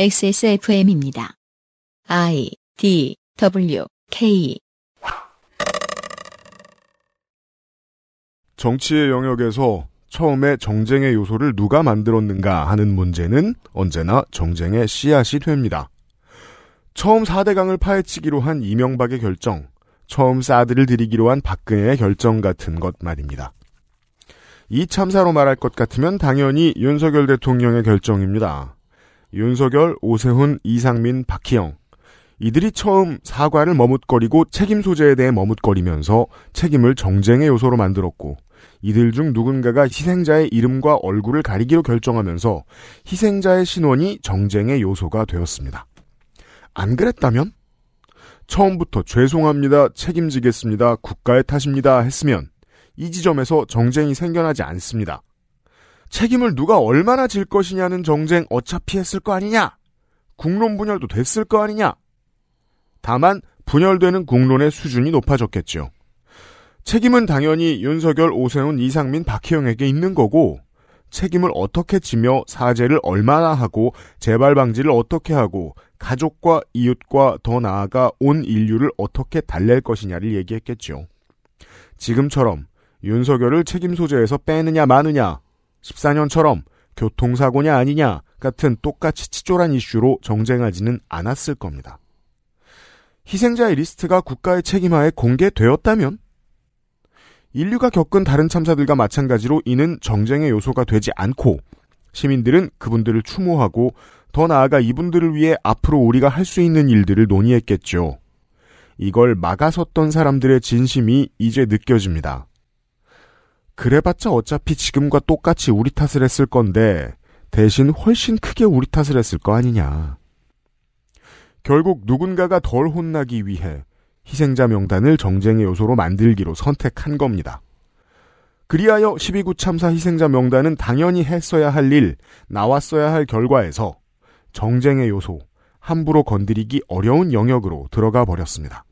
XSFM입니다. I, D, W, K. 정치의 영역에서 처음에 정쟁의 요소를 누가 만들었는가 하는 문제는 언제나 정쟁의 씨앗이 됩니다. 처음 4대강을 파헤치기로 한 이명박의 결정, 처음 사드를 들이기로 한 박근혜의 결정 같은 것 말입니다. 이 참사로 말할 것 같으면 당연히 윤석열 대통령의 결정입니다. 윤석열, 오세훈, 이상민, 박희영 이들이 처음 사과를 머뭇거리고 책임 소재에 대해 머뭇거리면서 책임을 정쟁의 요소로 만들었고 이들 중 누군가가 희생자의 이름과 얼굴을 가리기로 결정하면서 희생자의 신원이 정쟁의 요소가 되었습니다. 안 그랬다면? 처음부터 죄송합니다, 책임지겠습니다, 국가의 탓입니다 했으면 이 지점에서 정쟁이 생겨나지 않습니다. 책임을 누가 얼마나 질 것이냐는 정쟁 어차피 했을 거 아니냐? 국론 분열도 됐을 거 아니냐? 다만 분열되는 국론의 수준이 높아졌겠죠. 책임은 당연히 윤석열, 오세훈, 이상민, 박희영에게 있는 거고 책임을 어떻게 지며 사죄를 얼마나 하고 재발 방지를 어떻게 하고 가족과 이웃과 더 나아가 온 인류를 어떻게 달랠 것이냐를 얘기했겠죠. 지금처럼 윤석열을 책임 소재에서 빼느냐 마느냐 14년처럼 교통사고냐 아니냐 같은 똑같이 치졸한 이슈로 정쟁하지는 않았을 겁니다. 희생자의 리스트가 국가의 책임하에 공개되었다면 인류가 겪은 다른 참사들과 마찬가지로 이는 정쟁의 요소가 되지 않고 시민들은 그분들을 추모하고 더 나아가 이분들을 위해 앞으로 우리가 할 수 있는 일들을 논의했겠죠. 이걸 막아섰던 사람들의 진심이 이제 느껴집니다. 그래봤자 어차피 지금과 똑같이 우리 탓을 했을 건데 대신 훨씬 크게 우리 탓을 했을 거 아니냐. 결국 누군가가 덜 혼나기 위해 희생자 명단을 정쟁의 요소로 만들기로 선택한 겁니다. 그리하여 12구 참사 희생자 명단은 당연히 했어야 할 일, 나왔어야 할 결과에서 정쟁의 요소, 함부로 건드리기 어려운 영역으로 들어가 버렸습니다.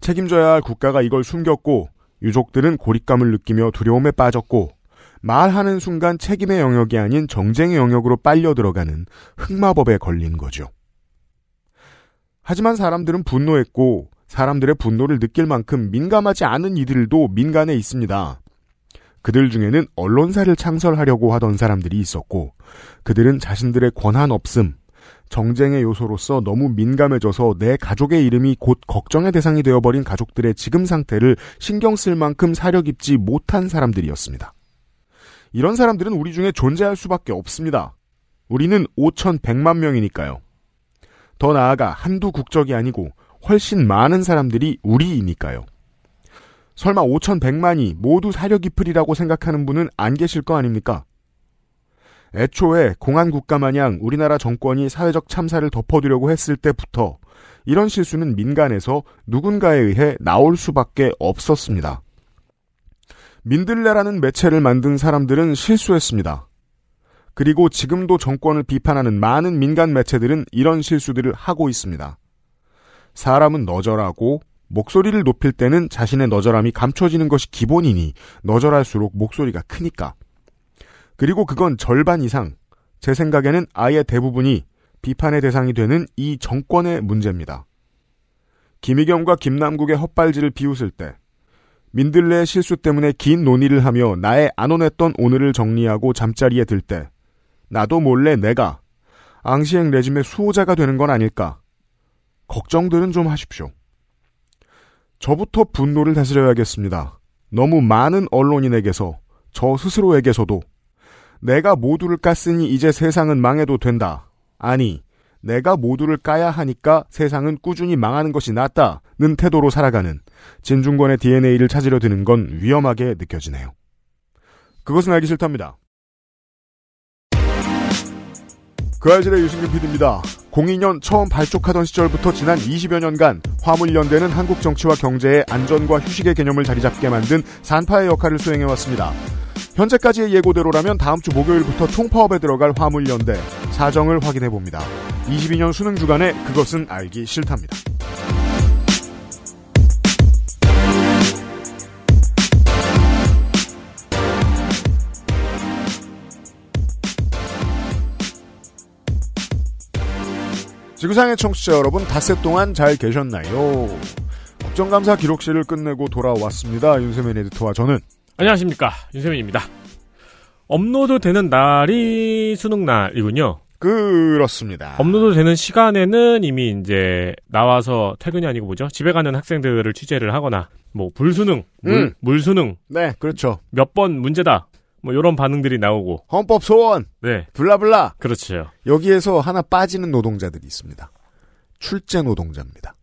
책임져야 할 국가가 이걸 숨겼고 유족들은 고립감을 느끼며 두려움에 빠졌고 말하는 순간 책임의 영역이 아닌 정쟁의 영역으로 빨려 들어가는 흑마법에 걸린 거죠. 하지만 사람들은 분노했고 사람들의 분노를 느낄 만큼 민감하지 않은 이들도 민간에 있습니다. 그들 중에는 언론사를 창설하려고 하던 사람들이 있었고 그들은 자신들의 권한 없음, 정쟁의 요소로서 너무 민감해져서 내 가족의 이름이 곧 걱정의 대상이 되어버린 가족들의 지금 상태를 신경 쓸 만큼 사려 깊지 못한 사람들이었습니다. 이런 사람들은 우리 중에 존재할 수밖에 없습니다. 우리는 5,100만 명이니까요. 더 나아가 한두 국적이 아니고 훨씬 많은 사람들이 우리이니까요. 설마 5,100만이 모두 사려 깊으리라고 생각하는 분은 안 계실 거 아닙니까? 애초에 공안국가 마냥 우리나라 정권이 사회적 참사를 덮어두려고 했을 때부터 이런 실수는 민간에서 누군가에 의해 나올 수밖에 없었습니다. 민들레라는 매체를 만든 사람들은 실수했습니다. 그리고 지금도 정권을 비판하는 많은 민간 매체들은 이런 실수들을 하고 있습니다. 사람은 너절하고 목소리를 높일 때는 자신의 너절함이 감춰지는 것이 기본이니 너절할수록 목소리가 크니까. 그리고 그건 절반 이상, 제 생각에는 아예 대부분이 비판의 대상이 되는 이 정권의 문제입니다. 김의겸과 김남국의 헛발질을 비웃을 때 민들레의 실수 때문에 긴 논의를 하며 나의 안온했던 오늘을 정리하고 잠자리에 들 때 나도 몰래 내가 앙시행 레짐의 수호자가 되는 건 아닐까 걱정들은 좀 하십시오. 저부터 분노를 다스려야겠습니다. 너무 많은 언론인에게서 저 스스로에게서도 내가 모두를 깠으니 이제 세상은 망해도 된다. 아니, 내가 모두를 까야 하니까 세상은 꾸준히 망하는 것이 낫다는 태도로 살아가는 진중권의 DNA를 찾으려 드는 건 위험하게 느껴지네요. 그것은 알기 싫답니다. 그 알실의 유승균 PD입니다. 02년 처음 발족하던 시절부터 지난 20여 년간 화물연대는 한국 정치와 경제의 안전과 휴식의 개념을 자리잡게 만든 산파의 역할을 수행해왔습니다. 현재까지의 예고대로라면 다음 주 목요일부터 총파업에 들어갈 화물연대 사정을 확인해봅니다. 22년 수능 주간에 그것은 알기 싫답니다. 지구상의 청취자 여러분, 닷새 동안 잘 계셨나요? 국정감사 기록실을 끝내고 돌아왔습니다. 윤세민 에디터와 저는. 안녕하십니까, 윤세민입니다. 업로드 되는 날이 수능 날이군요. 그렇습니다. 업로드 되는 시간에는 이미 이제 나와서 퇴근이 아니고 뭐죠? 집에 가는 학생들을 취재를 하거나 뭐 불수능, 물수능, 네, 그렇죠. 몇 번 문제다. 뭐 요런 반응들이 나오고 헌법 소원, 네, 블라블라. 그렇죠. 여기에서 하나 빠지는 노동자들이 있습니다. 출제 노동자입니다.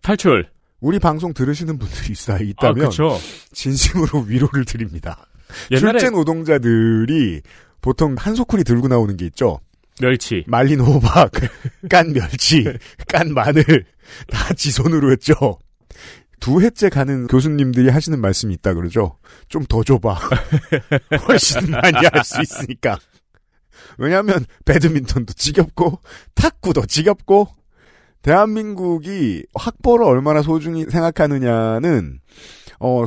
탈출. 우리 방송 들으시는 분들이 있다면, 그렇죠, 진심으로 위로를 드립니다. 옛날에 출제 노동자들이 보통 한 소쿠리 들고 나오는 게 있죠. 멸치, 말린 호박, 깐 멸치, 깐 마늘 다 지 손으로 했죠. 두 해째 가는 교수님들이 하시는 말씀이 있다 그러죠. 좀 더 줘봐. 훨씬 많이 할 수 있으니까. 왜냐하면 배드민턴도 지겹고 탁구도 지겹고, 대한민국이 학벌을 얼마나 소중히 생각하느냐는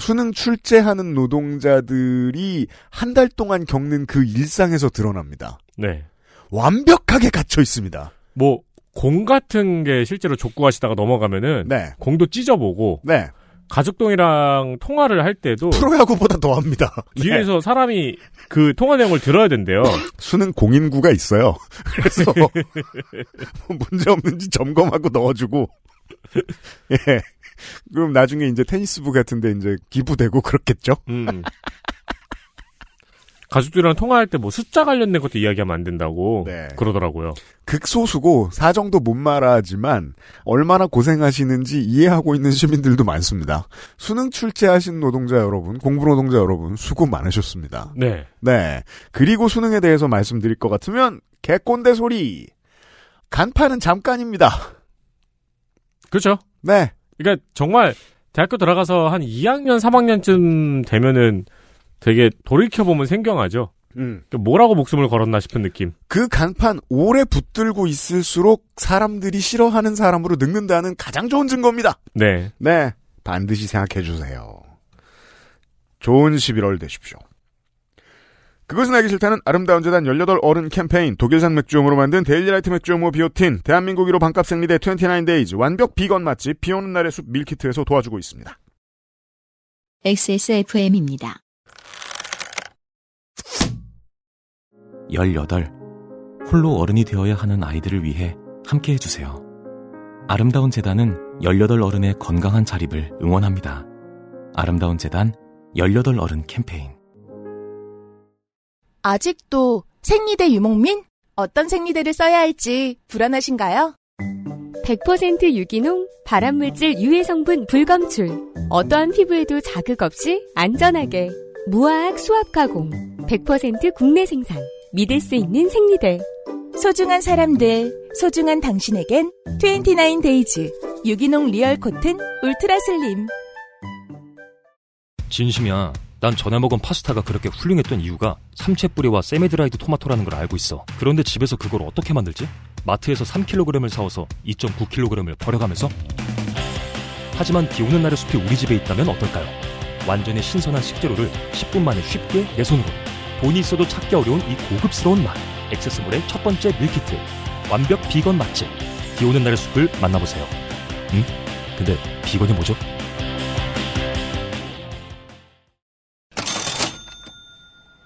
수능 출제하는 노동자들이 한 달 동안 겪는 그 일상에서 드러납니다. 네. 완벽하게 갇혀 있습니다. 뭐 공 같은 게 실제로 족구하시다가 넘어가면은, 네, 공도 찢어보고, 네, 가죽동이랑 통화를 할 때도 프로야구보다 더합니다. 뒤에서, 네, 사람이 그 통화 내용을 들어야 된대요. 수능 공인구가 있어요. 그래서 문제 없는지 점검하고 넣어주고. 예. 그럼 나중에 이제 테니스부 같은데 이제 기부되고 그렇겠죠. 가족들이랑 통화할 때 뭐 숫자 관련된 것도 이야기하면 안 된다고, 네, 그러더라고요. 극소수고 사정도 못 말하지만 얼마나 고생하시는지 이해하고 있는 시민들도 많습니다. 수능 출제하신 노동자 여러분, 공부 노동자 여러분, 수고 많으셨습니다. 네. 네. 그리고 수능에 대해서 말씀드릴 것 같으면 개꼰대 소리. 간판은 잠깐입니다. 그렇죠. 네. 그러니까 정말 대학교 들어가서 한 2학년, 3학년쯤 되면은 되게 돌이켜보면 생경하죠. 뭐라고 목숨을 걸었나 싶은 느낌. 그 간판 오래 붙들고 있을수록 사람들이 싫어하는 사람으로 늙는다는 가장 좋은 증거입니다. 네. 네. 반드시 생각해주세요. 좋은 11월 되십시오. 그것은 알기 싫다는 아름다운 재단 18어른 캠페인, 독일산 맥주용으로 만든 데일리라이트 맥주용모 비오틴, 대한민국 1호 반값 생리대 29데이즈, 완벽 비건 맛집 비오는 날의 숲 밀키트에서 도와주고 있습니다. XSFM입니다. 18. 홀로 어른이 되어야 하는 아이들을 위해 함께해 주세요. 아름다운 재단은 18 어른의 건강한 자립을 응원합니다. 아름다운 재단 18 어른 캠페인. 아직도 생리대 유목민? 어떤 생리대를 써야 할지 불안하신가요? 100% 유기농, 발암물질 유해 성분 불검출. 어떠한 피부에도 자극 없이 안전하게. 무화학 수압 가공. 100% 국내 생산. 믿을 수 있는 생리대. 소중한 사람들, 소중한 당신에겐 29데이즈 유기농 리얼 코튼 울트라 슬림. 진심이야. 난 전에 먹은 파스타가 그렇게 훌륭했던 이유가 삼채 뿌리와 세미드라이드 토마토라는 걸 알고 있어. 그런데 집에서 그걸 어떻게 만들지? 마트에서 3kg을 사와서 2.9kg을 버려가면서? 하지만 비오는 날의 숲이 우리 집에 있다면 어떨까요? 완전히 신선한 식재료를 10분 만에 쉽게 내 손으로. 돈이 있어도 찾기 어려운 이 고급스러운 맛. 액세스몰의 첫 번째 밀키트. 완벽 비건 맛집. 비 오는 날의 숲을 만나보세요. 근데 비건이 뭐죠?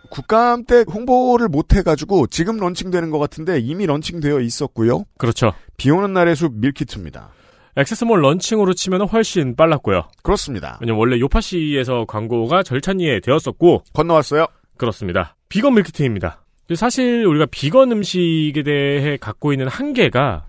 국감 때 홍보를 못해가지고 지금 런칭되는 것 같은데 이미 런칭되어 있었고요. 그렇죠. 비 오는 날의 숲 밀키트입니다. 액세스몰 런칭으로 치면 훨씬 빨랐고요. 그렇습니다. 왜냐면 원래 요파시에서 광고가 절찬리에 되었었고 건너왔어요. 그렇습니다. 비건 밀키트입니다. 사실 우리가 비건 음식에 대해 갖고 있는 한계가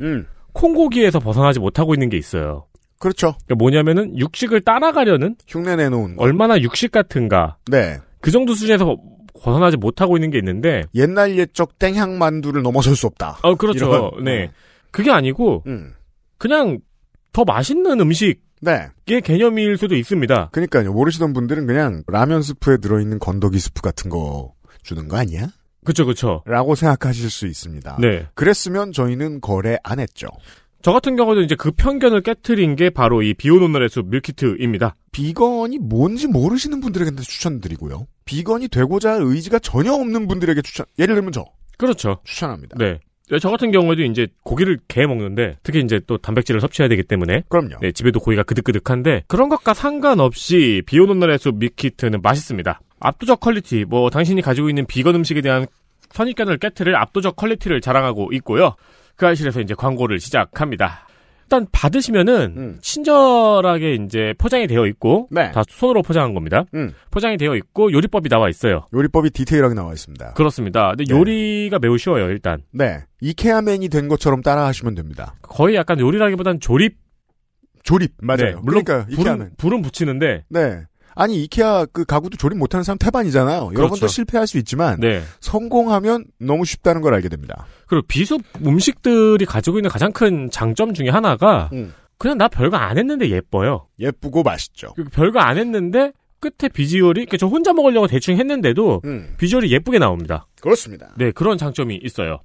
콩고기에서 벗어나지 못하고 있는 게 있어요. 그렇죠. 그러니까 뭐냐면은 육식을 따라가려는, 흉내 내놓은, 얼마나 육식 같은가. 네. 그 정도 수준에서 벗어나지 못하고 있는 게 있는데, 옛날 옛적 땡향 만두를 넘어설 수 없다. 그렇죠. 이런. 네. 그게 아니고 그냥 더 맛있는 음식. 네. 게 개념일 수도 있습니다. 그러니까요. 모르시던 분들은 그냥 라면 스프에 들어있는 건더기 스프 같은 거 주는 거 아니야? 그쵸, 그쵸. 라고 생각하실 수 있습니다. 네. 그랬으면 저희는 거래 안 했죠. 저 같은 경우도 이제 그 편견을 깨트린 게 바로 이 비오는 날의 숲 밀키트입니다. 비건이 뭔지 모르시는 분들에게 추천드리고요. 비건이 되고자 의지가 전혀 없는 분들에게 예를 들면 저. 그렇죠. 추천합니다. 네. 저 같은 경우에도 이제 고기를 개 먹는데 특히 이제 또 단백질을 섭취해야 되기 때문에 그럼요. 네, 집에도 고기가 그득그득한데 그런 것과 상관없이 비 오는 날의 숲 밀키트는 맛있습니다. 압도적 퀄리티, 뭐 당신이 가지고 있는 비건 음식에 대한 선입견을 깨트릴 압도적 퀄리티를 자랑하고 있고요. 그 아실에서 이제 광고를 시작합니다. 일단 받으시면은 친절하게 이제 포장이 되어 있고 네. 다 손으로 포장한 겁니다. 포장이 되어 있고 요리법이 나와 있어요. 요리법이 디테일하게 나와 있습니다. 그렇습니다. 근데 네. 요리가 매우 쉬워요, 일단. 네. 이케아맨이 된 것처럼 따라하시면 됩니다. 거의 약간 요리라기보단 조립 맞아요. 네. 물론 그러니까 불은 붙이는데 네. 아니 이케아 그 가구도 조립 못하는 사람 태반이잖아요. 그렇죠. 여러분도 실패할 수 있지만 네. 성공하면 너무 쉽다는 걸 알게 됩니다. 그리고 비숲 음식들이 가지고 있는 가장 큰 장점 중에 하나가 그냥 나 별거 안 했는데 예뻐요. 예쁘고 맛있죠. 별거 안 했는데 끝에 비주얼이 그러니까 저 혼자 먹으려고 대충 했는데도 비주얼이 예쁘게 나옵니다. 그렇습니다. 네 그런 장점이 있어요.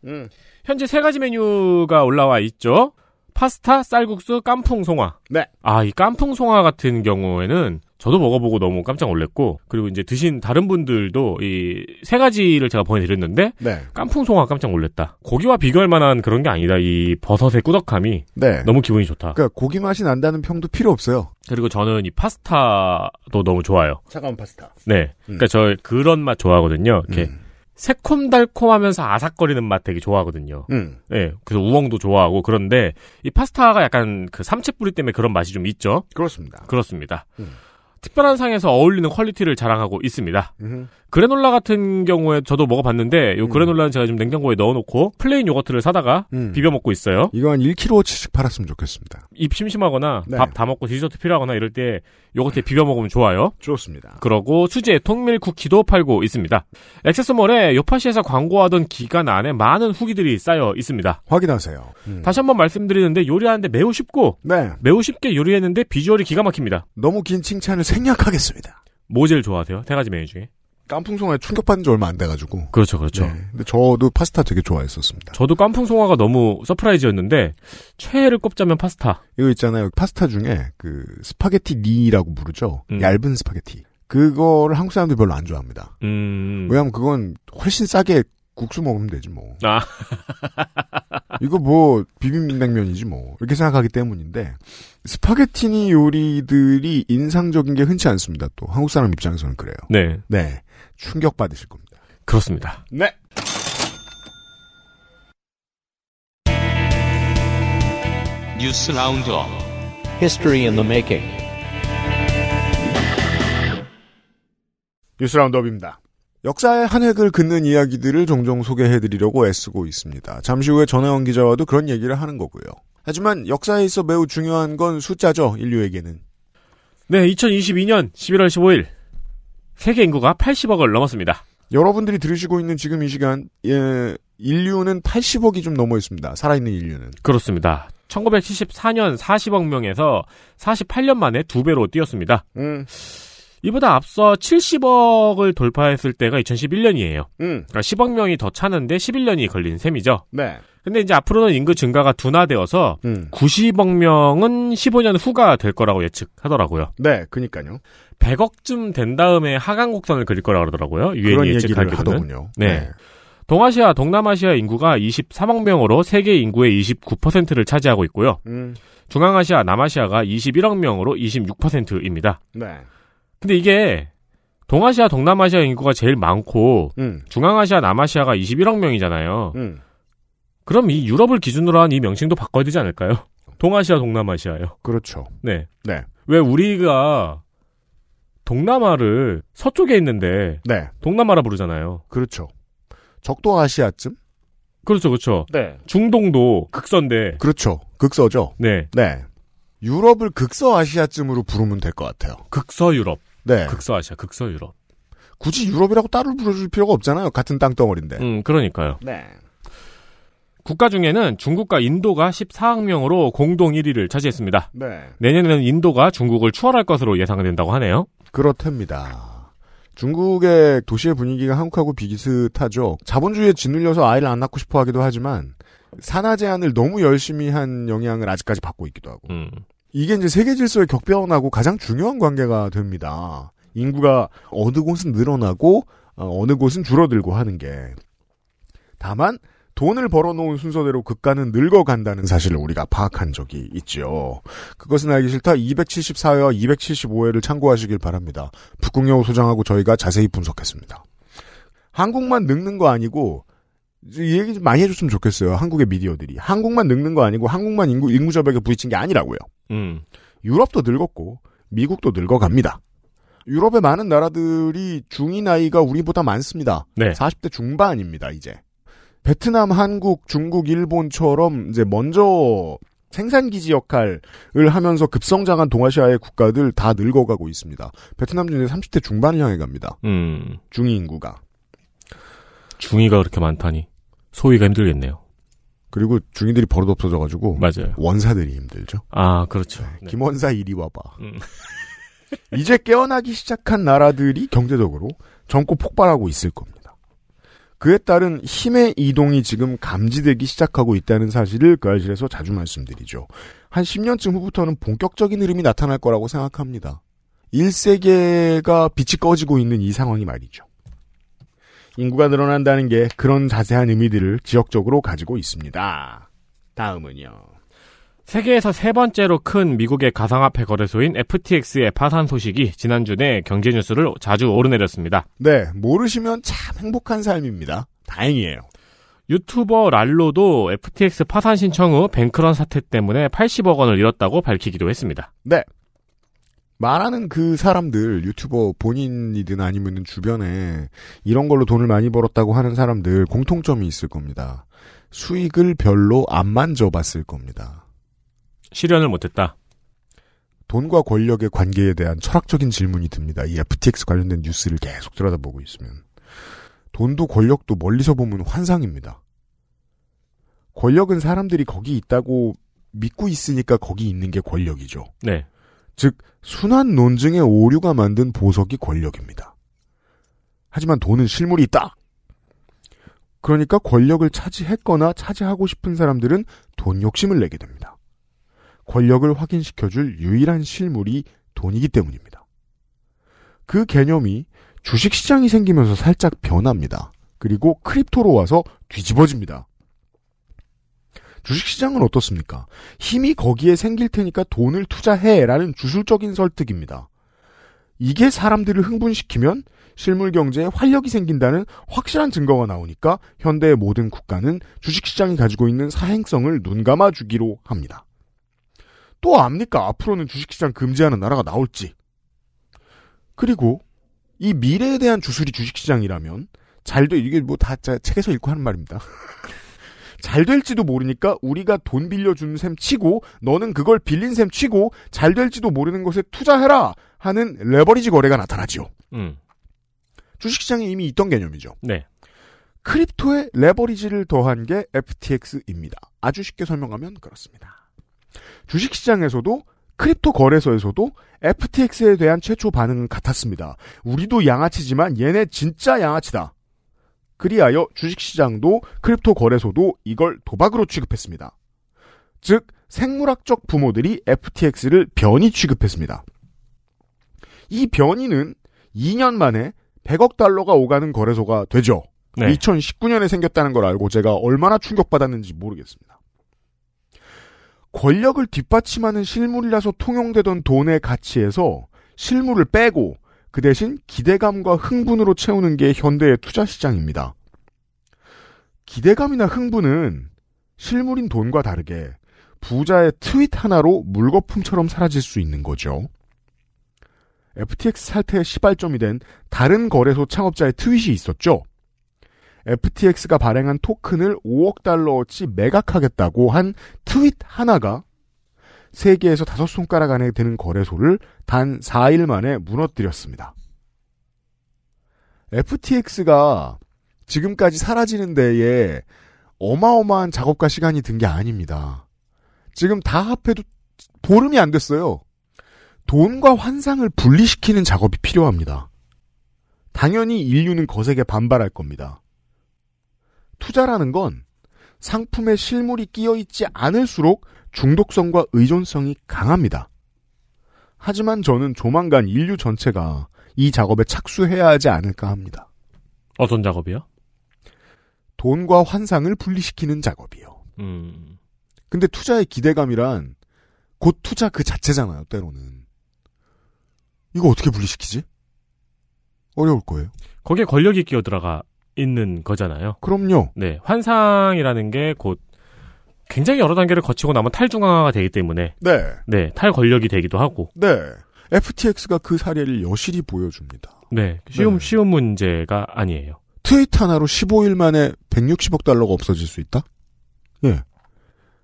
현재 3가지 메뉴가 올라와 있죠. 파스타, 쌀국수, 깐풍송화. 네. 아, 이 깐풍송화 같은 경우에는 저도 먹어보고 너무 깜짝 놀랐고, 그리고 이제 드신 다른 분들도 이 3가지를 제가 보내드렸는데, 네. 깐풍송화 깜짝 놀랐다. 고기와 비교할 만한 그런 게 아니다. 이 버섯의 꾸덕함이 네. 너무 기분이 좋다. 그러니까 고기 맛이 난다는 평도 필요 없어요. 그리고 저는 이 파스타도 너무 좋아요. 차가운 파스타. 네. 그러니까 저 그런 맛 좋아하거든요. 이렇게. 새콤달콤하면서 아삭거리는 맛 되게 좋아하거든요. 네, 그래서 우엉도 좋아하고 그런데 이 파스타가 약간 그 삼채 뿌리 때문에 그런 맛이 좀 있죠. 그렇습니다. 특별한 상에서 어울리는 퀄리티를 자랑하고 있습니다. 그래놀라 같은 경우에 저도 먹어봤는데 요 그래놀라는 제가 지금 냉장고에 넣어놓고 플레인 요거트를 사다가 비벼 먹고 있어요. 이건 1kg어치씩 팔았으면 좋겠습니다. 입 심심하거나 네. 밥 다 먹고 디저트 필요하거나 이럴 때 요거트에 비벼 먹으면 좋아요. 좋습니다. 그러고 수제 통밀 쿠키도 팔고 있습니다. 액세서몰에 요파시에서 광고하던 기간 안에 많은 후기들이 쌓여 있습니다. 확인하세요. 다시 한번 말씀드리는데 요리하는데 매우 쉽고 네. 매우 쉽게 요리했는데 비주얼이 기가 막힙니다. 너무 긴 칭찬을 생략하겠습니다. 뭐 제일 좋아하세요? 3가지 메뉴 중에? 깐풍송화에 충격받은 지 얼마 안 돼가지고. 그렇죠. 네. 근데 저도 파스타 되게 좋아했었습니다. 저도 깐풍송화가 너무 서프라이즈였는데 최애를 꼽자면 파스타. 이거 있잖아요. 파스타 중에 그 스파게티 니라고 부르죠. 얇은 스파게티. 그거를 한국 사람들이 별로 안 좋아합니다. 왜냐면 그건 훨씬 싸게 국수 먹으면 되지 뭐. 아. 이거 뭐 비빔냉면이지 뭐. 이렇게 생각하기 때문인데 스파게티니 요리들이 인상적인 게 흔치 않습니다. 또 한국 사람 입장에서는 그래요. 네. 충격받으실 겁니다. 그렇습니다. 네. 뉴스 라운드업. History in the making. 뉴스 라운드업입니다. 역사의 한 획을 긋는 이야기들을 종종 소개해드리려고 애쓰고 있습니다. 잠시 후에 전혜원 기자와도 그런 얘기를 하는 거고요. 하지만 역사에 있어 매우 중요한 건 숫자죠, 인류에게는. 네, 2022년 11월 15일 세계 인구가 80억을 넘었습니다. 여러분들이 들으시고 있는 지금 이 시간 인류는 80억이 좀 넘어 있습니다. 살아있는 인류는. 그렇습니다. 1974년 40억 명에서 48년 만에 2배로 뛰었습니다. 이보다 앞서 70억을 돌파했을 때가 2011년이에요. 그러니까 10억 명이 더 차는데 11년이 걸린 셈이죠. 네. 근데 이제 앞으로는 인구 증가가 둔화되어서 90억 명은 15년 후가 될 거라고 예측하더라고요. 네, 그러니까요. 100억쯤 된 다음에 하강 곡선을 그릴 거라고 그러더라고요. 그런 얘기를 하더군요. 네. 동아시아, 동남아시아 인구가 23억 명으로 세계 인구의 29%를 차지하고 있고요. 중앙아시아, 남아시아가 21억 명으로 26%입니다. 네. 근데 이게 동아시아, 동남아시아 인구가 제일 많고 중앙아시아, 남아시아가 21억 명이잖아요. 그럼 이 유럽을 기준으로 한 이 명칭도 바꿔야 되지 않을까요? 동아시아, 동남아시아요. 그렇죠. 네. 왜 우리가 동남아를 서쪽에 있는데 네. 동남아라 부르잖아요. 그렇죠. 적도아시아쯤? 그렇죠. 네. 중동도 극서인데. 그렇죠. 극서죠. 네. 유럽을 극서아시아쯤으로 부르면 될 것 같아요. 극서유럽. 네. 극서아시아, 극서유럽. 굳이 유럽이라고 따로 불러줄 필요가 없잖아요. 같은 땅덩어리인데. 그러니까요. 네. 국가 중에는 중국과 인도가 14억 명으로 공동 1위를 차지했습니다. 네. 내년에는 인도가 중국을 추월할 것으로 예상된다고 하네요. 그렇답니다. 중국의 도시의 분위기가 한국하고 비슷하죠. 자본주의에 짓눌려서 아이를 안 낳고 싶어 하기도 하지만 산하 제한을 너무 열심히 한 영향을 아직까지 받고 있기도 하고. 이게 이제 세계 질서의 격변하고 가장 중요한 관계가 됩니다. 인구가 어느 곳은 늘어나고 어느 곳은 줄어들고 하는 게. 다만 돈을 벌어놓은 순서대로 국가는 늙어간다는 사실을 우리가 파악한 적이 있죠. 그것은 알기 싫다 274회와 275회를 참고하시길 바랍니다. 북극여우 소장하고 저희가 자세히 분석했습니다. 한국만 늙는 거 아니고 이 얘기 좀 많이 해줬으면 좋겠어요. 한국의 미디어들이. 한국만 늙는 거 아니고 한국만 인구저벽에 부딪힌 게 아니라고요. 유럽도 늙었고 미국도 늙어갑니다. 유럽의 많은 나라들이 중위 나이가 우리보다 많습니다. 네. 40대 중반입니다, 이제. 베트남, 한국, 중국, 일본처럼 이제 먼저 생산기지 역할을 하면서 급성장한 동아시아의 국가들 다 늙어가고 있습니다. 베트남 중에 30대 중반을 향해 갑니다. 중위 인구가. 중위가 그렇게 많다니. 소위가 힘들겠네요. 그리고 중위들이 버릇 없어져가지고. 맞아요. 원사들이 힘들죠. 아, 그렇죠. 네. 김원사 이리 와봐. 이제 깨어나기 시작한 나라들이 경제적으로 젊고 폭발하고 있을 겁니다. 그에 따른 힘의 이동이 지금 감지되기 시작하고 있다는 사실을 그 알실에서 자주 말씀드리죠. 한 10년쯤 후부터는 본격적인 흐름이 나타날 거라고 생각합니다. 1세계가 빛이 꺼지고 있는 이 상황이 말이죠. 인구가 늘어난다는 게 그런 자세한 의미들을 지역적으로 가지고 있습니다. 다음은요. 세계에서 세 번째로 큰 미국의 가상화폐 거래소인 FTX의 파산 소식이 지난주 내 경제 뉴스를 자주 오르내렸습니다. 네, 모르시면 참 행복한 삶입니다. 다행이에요. 유튜버 랄로도 FTX 파산 신청 후 뱅크런 사태 때문에 80억 원을 잃었다고 밝히기도 했습니다. 네. 말하는 그 사람들, 유튜버 본인이든 아니면 주변에 이런 걸로 돈을 많이 벌었다고 하는 사람들 공통점이 있을 겁니다. 수익을 별로 안 만져봤을 겁니다. 실현을 못했다. 돈과 권력의 관계에 대한 철학적인 질문이 듭니다. 이 FTX 관련된 뉴스를 계속 들여다보고 있으면. 돈도 권력도 멀리서 보면 환상입니다. 권력은 사람들이 거기 있다고 믿고 있으니까 거기 있는 게 권력이죠. 네. 즉 순환 논증의 오류가 만든 보석이 권력입니다. 하지만 돈은 실물이 있다. 그러니까 권력을 차지했거나 차지하고 싶은 사람들은 돈 욕심을 내게 됩니다. 권력을 확인시켜줄 유일한 실물이 돈이기 때문입니다. 그 개념이 주식시장이 생기면서 살짝 변합니다. 그리고 크립토로 와서 뒤집어집니다. 주식시장은 어떻습니까? 힘이 거기에 생길 테니까 돈을 투자해라는 주술적인 설득입니다. 이게 사람들을 흥분시키면 실물경제에 활력이 생긴다는 확실한 증거가 나오니까 현대의 모든 국가는 주식시장이 가지고 있는 사행성을 눈감아주기로 합니다. 또 압니까? 앞으로는 주식시장 금지하는 나라가 나올지. 그리고 이 미래에 대한 주술이 주식시장이라면 이게 뭐 다 책에서 읽고 하는 말입니다. 잘 될지도 모르니까 우리가 돈 빌려준 셈 치고 너는 그걸 빌린 셈 치고 잘 될지도 모르는 것에 투자해라 하는 레버리지 거래가 나타나죠. 주식시장에 이미 있던 개념이죠. 네. 크립토에 레버리지를 더한 게 FTX입니다. 아주 쉽게 설명하면 그렇습니다. 주식시장에서도 크립토 거래소에서도 FTX에 대한 최초 반응은 같았습니다. 우리도 양아치지만 얘네 진짜 양아치다. 그리하여 주식시장도 크립토 거래소도 이걸 도박으로 취급했습니다. 즉 생물학적 부모들이 FTX를 변이 취급했습니다. 이 변이는 2년 만에 100억 달러가 오가는 거래소가 되죠. 네. 2019년에 생겼다는 걸 알고 제가 얼마나 충격받았는지 모르겠습니다. 권력을 뒷받침하는 실물이라서 통용되던 돈의 가치에서 실물을 빼고 그 대신 기대감과 흥분으로 채우는 게 현대의 투자 시장입니다. 기대감이나 흥분은 실물인 돈과 다르게 부자의 트윗 하나로 물거품처럼 사라질 수 있는 거죠. FTX 사태의 시발점이 된 다른 거래소 창업자의 트윗이 있었죠. FTX가 발행한 토큰을 5억 달러어치 매각하겠다고 한 트윗 하나가 3개에서 5손가락 안에 드는 거래소를 단 4일 만에 무너뜨렸습니다. FTX가 지금까지 사라지는 데에 어마어마한 작업과 시간이 든 게 아닙니다. 지금 다 합해도 보름이 안 됐어요. 돈과 환상을 분리시키는 작업이 필요합니다. 당연히 인류는 거세게 반발할 겁니다. 투자라는 건 상품에 실물이 끼어있지 않을수록 중독성과 의존성이 강합니다. 하지만 저는 조만간 인류 전체가 이 작업에 착수해야 하지 않을까 합니다. 어떤 작업이요? 돈과 환상을 분리시키는 작업이요. 근데 투자의 기대감이란 곧 투자 그 자체잖아요, 때로는. 이거 어떻게 분리시키지? 어려울 거예요. 거기에 권력이 끼어들어가 있는 거잖아요. 그럼요. 네, 환상이라는 게 곧 굉장히 여러 단계를 거치고 나면 탈중앙화가 되기 때문에 네, 탈권력이 되기도 하고. 네. FTX가 그 사례를 여실히 보여줍니다. 네, 쉬운 문제가 아니에요. 트윗 하나로 15일 만에 160억 달러가 없어질 수 있다? 예.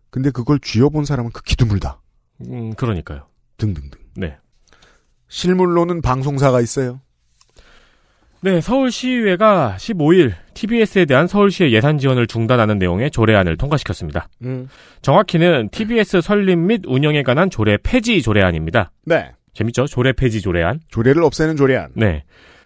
근데 그걸 쥐어본 사람은 극히 드물다. 그러니까요. 등등등. 네. 실물로는 방송사가 있어요. 네, 서울시의회가 15일 TBS에 대한 서울시의 예산 지원을 중단하는 내용의 조례안을 통과시켰습니다. 정확히는 TBS 설립 및 운영에 관한 조례 폐지 조례안입니다. 네. 재밌죠? 조례 폐지 조례안. 조례를 없애는 조례안. 네.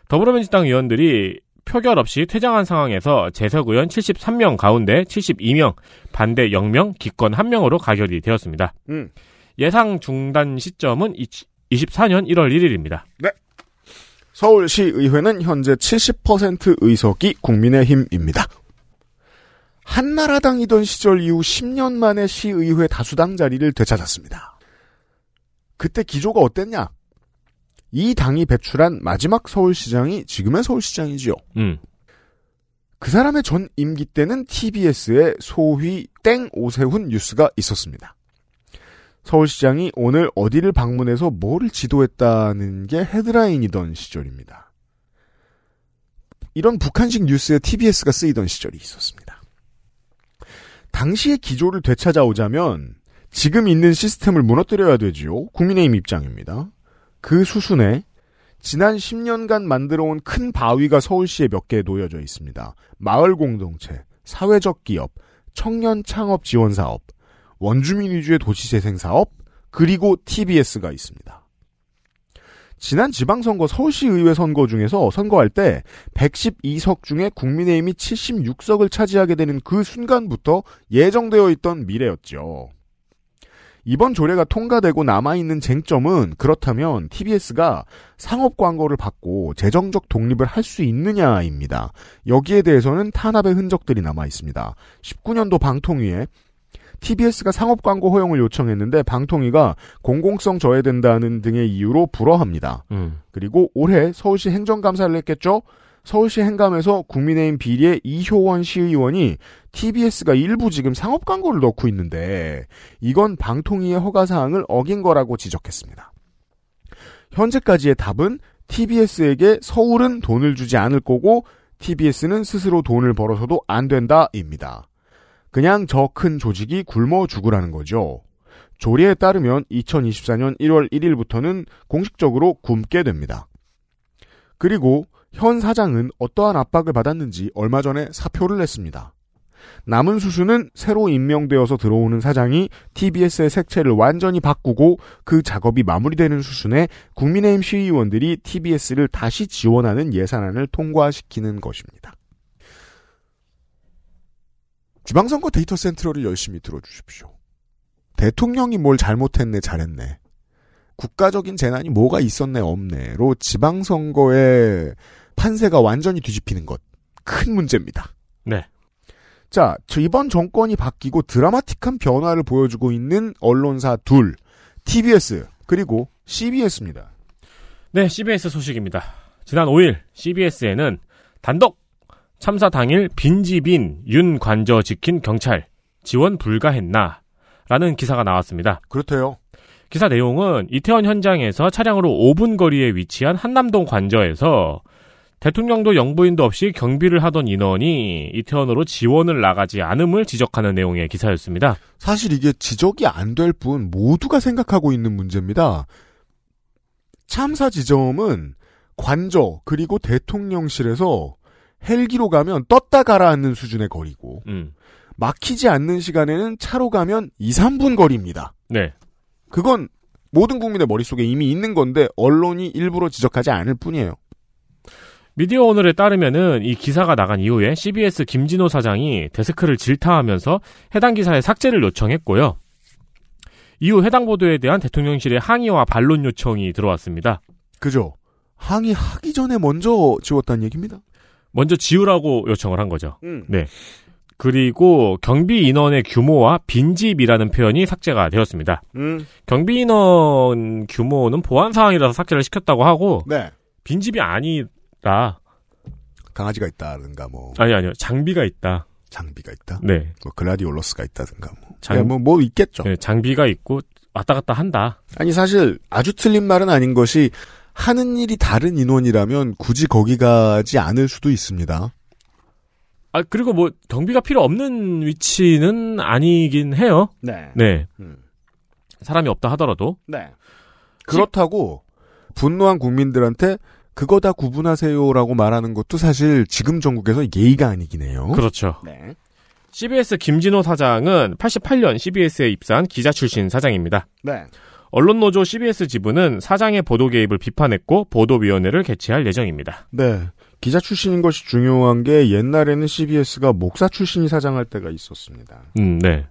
더불어민주당 의원들이 표결 없이 퇴장한 상황에서 재석 의원 73명 가운데 72명, 반대 0명, 기권 1명으로 가결이 되었습니다. 예상 중단 시점은 24년 1월 1일입니다. 네. 서울시의회는 현재 70% 의석이 국민의힘입니다. 한나라당이던 시절 이후 10년 만에 시의회 다수당 자리를 되찾았습니다. 그때 기조가 어땠냐? 이 당이 배출한 마지막 서울시장이 지금의 서울시장이지요. 그 사람의 전 임기 때는 TBS에 소위 땡 오세훈 뉴스가 있었습니다. 서울시장이 오늘 어디를 방문해서 뭐를 지도했다는 게 헤드라인이던 시절입니다. 이런 북한식 뉴스에 TBS가 쓰이던 시절이 있었습니다. 당시의 기조를 되찾아오자면 지금 있는 시스템을 무너뜨려야 되지요. 국민의힘 입장입니다. 그 수순에 지난 10년간 만들어온 큰 바위가 서울시에 몇 개 놓여져 있습니다. 마을 공동체, 사회적 기업, 청년 창업 지원 사업, 원주민 위주의 도시 재생 사업, 그리고 TBS가 있습니다. 지난 지방선거 서울시의회 선거 중에서 선거할 때 112석 중에 국민의힘이 76석을 차지하게 되는 그 순간부터 예정되어 있던 미래였죠. 이번 조례가 통과되고 남아있는 쟁점은 그렇다면 TBS가 상업 광고를 받고 재정적 독립을 할 수 있느냐입니다. 여기에 대해서는 탄압의 흔적들이 남아있습니다. 19년도 방통위에 TBS가 상업 광고 허용을 요청했는데 방통위가 공공성 저해된다는 등의 이유로 불허합니다. 그리고 올해 서울시 행정감사를 했겠죠? 서울시 행감에서 국민의힘 비례 이효원 시의원이 TBS가 일부 지금 상업 광고를 넣고 있는데 이건 방통위의 허가사항을 어긴 거라고 지적했습니다. 현재까지의 답은 TBS에게 서울은 돈을 주지 않을 거고 TBS는 스스로 돈을 벌어서도 안 된다입니다. 그냥 저 큰 조직이 굶어 죽으라는 거죠. 조례에 따르면 2024년 1월 1일부터는 공식적으로 굶게 됩니다. 그리고 현 사장은 어떠한 압박을 받았는지 얼마 전에 사표를 냈습니다. 남은 수순은 새로 임명되어서 들어오는 사장이 TBS의 색채를 완전히 바꾸고 그 작업이 마무리되는 수순에 국민의힘 시의원들이 TBS를 다시 지원하는 예산안을 통과시키는 것입니다. 지방선거 데이터 센트럴을 열심히 들어주십시오. 대통령이 뭘 잘못했네 잘했네, 국가적인 재난이 뭐가 있었네 없네로 지방선거의 판세가 완전히 뒤집히는 것, 큰 문제입니다. 네. 자, 이번 정권이 바뀌고 드라마틱한 변화를 보여주고 있는 언론사 둘, TBS 그리고 CBS입니다. 네, CBS 소식입니다. 지난 5일 CBS에는 단독 참사 당일 빈집인 윤 관저 지킨 경찰 지원 불가했나 라는 기사가 나왔습니다. 그렇대요. 기사 내용은 이태원 현장에서 차량으로 5분 거리에 위치한 한남동 관저에서 대통령도 영부인도 없이 경비를 하던 인원이 이태원으로 지원을 나가지 않음을 지적하는 내용의 기사였습니다. 사실 이게 지적이 안 될 뿐 모두가 생각하고 있는 문제입니다. 참사 지점은 관저 그리고 대통령실에서 헬기로 가면 떴다 가라앉는 수준의 거리고 막히지 않는 시간에는 차로 가면 2, 3분 거리입니다. 네. 그건 모든 국민의 머릿속에 이미 있는 건데 언론이 일부러 지적하지 않을 뿐이에요. 미디어 오늘에 따르면은 이 기사가 나간 이후에 CBS 김진호 사장이 데스크를 질타하면서 해당 기사의 삭제를 요청했고요. 이후 해당 보도에 대한 대통령실의 항의와 반론 요청이 들어왔습니다. 그죠. 항의하기 전에 먼저 지웠다는 얘기입니다. 먼저 지우라고 요청을 한 거죠. 네. 그리고 경비 인원의 규모와 빈집이라는 표현이 삭제가 되었습니다. 경비 인원 규모는 보안 사항이라서 삭제를 시켰다고 하고 네. 빈집이 아니라 강아지가 있다든가 뭐 아니요 장비가 있다. 네. 뭐 글라디올러스가 있다든가 뭐 뭐 있겠죠. 네, 장비가 있고 왔다 갔다 한다. 아니 사실 아주 틀린 말은 아닌 것이 하는 일이 다른 인원이라면 굳이 거기 가지 않을 수도 있습니다. 아, 그리고 뭐, 경비가 필요 없는 위치는 아니긴 해요. 네. 네. 사람이 없다 하더라도. 네. 그렇다고, 분노한 국민들한테 그거 다 구분하세요라고 말하는 것도 사실 지금 전국에서 예의가 아니긴 해요. 그렇죠. 네. CBS 김진호 사장은 88년 CBS에 입사한 기자 출신 사장입니다. 네. 언론노조 CBS 지부는 사장의 보도 개입을 비판했고, 보도위원회를 개최할 예정입니다. 네. 기자 출신인 것이 중요한 게 옛날에는 CBS가 목사 출신이 사장할 때가 있었습니다. 네.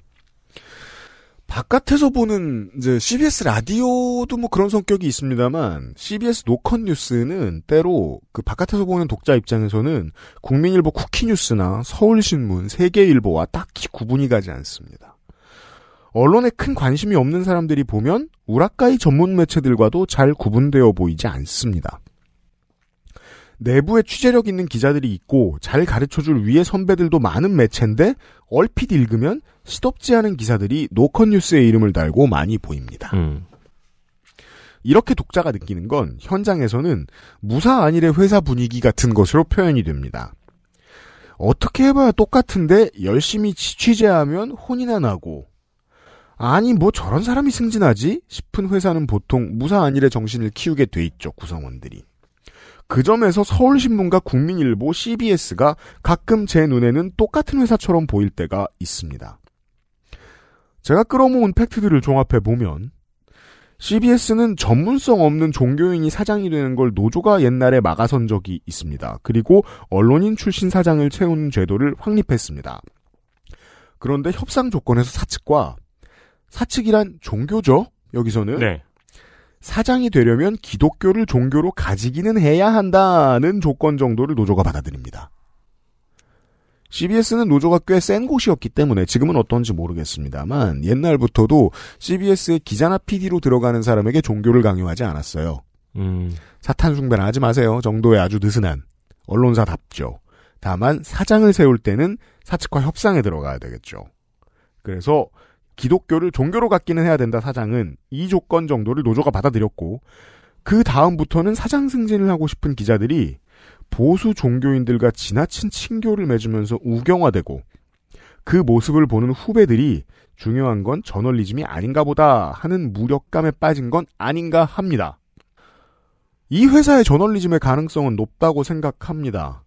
바깥에서 보는 이제 CBS 라디오도 뭐 그런 성격이 있습니다만 CBS 노컷 뉴스는 때로 그 바깥에서 보는 독자 입장에서는 국민일보 쿠키뉴스나 서울신문, 세계일보와 딱히 구분이 가지 않습니다. 언론에 큰 관심이 없는 사람들이 보면 우라카이 전문 매체들과도 잘 구분되어 보이지 않습니다. 내부에 취재력 있는 기자들이 있고 잘 가르쳐줄 위의 선배들도 많은 매체인데 얼핏 읽으면 시덥지 않은 기사들이 노컷 뉴스의 이름을 달고 많이 보입니다. 이렇게 독자가 느끼는 건 현장에서는 무사 안일의 회사 분위기 같은 것으로 표현이 됩니다. 어떻게 해봐야 똑같은데 열심히 취재하면 혼이나 나고 아니 뭐 저런 사람이 승진하지? 싶은 회사는 보통 무사 안일의 정신을 키우게 돼 있죠, 구성원들이. 그 점에서 서울신문과 국민일보, CBS가 가끔 제 눈에는 똑같은 회사처럼 보일 때가 있습니다. 제가 끌어모은 팩트들을 종합해보면 CBS는 전문성 없는 종교인이 사장이 되는 걸 노조가 옛날에 막아선 적이 있습니다. 그리고 언론인 출신 사장을 채우는 제도를 확립했습니다. 그런데 협상 조건에서 사측과 사측이란 종교죠? 여기서는 네. 사장이 되려면 기독교를 종교로 가지기는 해야 한다는 조건 정도를 노조가 받아들입니다. CBS는 노조가 꽤 센 곳이었기 때문에 지금은 어떤지 모르겠습니다만 옛날부터도 CBS의 기자나 PD로 들어가는 사람에게 종교를 강요하지 않았어요. 사탄 숭배나 하지 마세요 정도의 아주 느슨한 언론사답죠. 다만 사장을 세울 때는 사측과 협상에 들어가야 되겠죠. 그래서 기독교를 종교로 갖기는 해야 된다 사장은 이 조건 정도를 노조가 받아들였고 그 다음부터는 사장 승진을 하고 싶은 기자들이 보수 종교인들과 지나친 친교를 맺으면서 우경화되고 그 모습을 보는 후배들이 중요한 건 저널리즘이 아닌가 보다 하는 무력감에 빠진 건 아닌가 합니다. 이 회사의 저널리즘의 가능성은 높다고 생각합니다.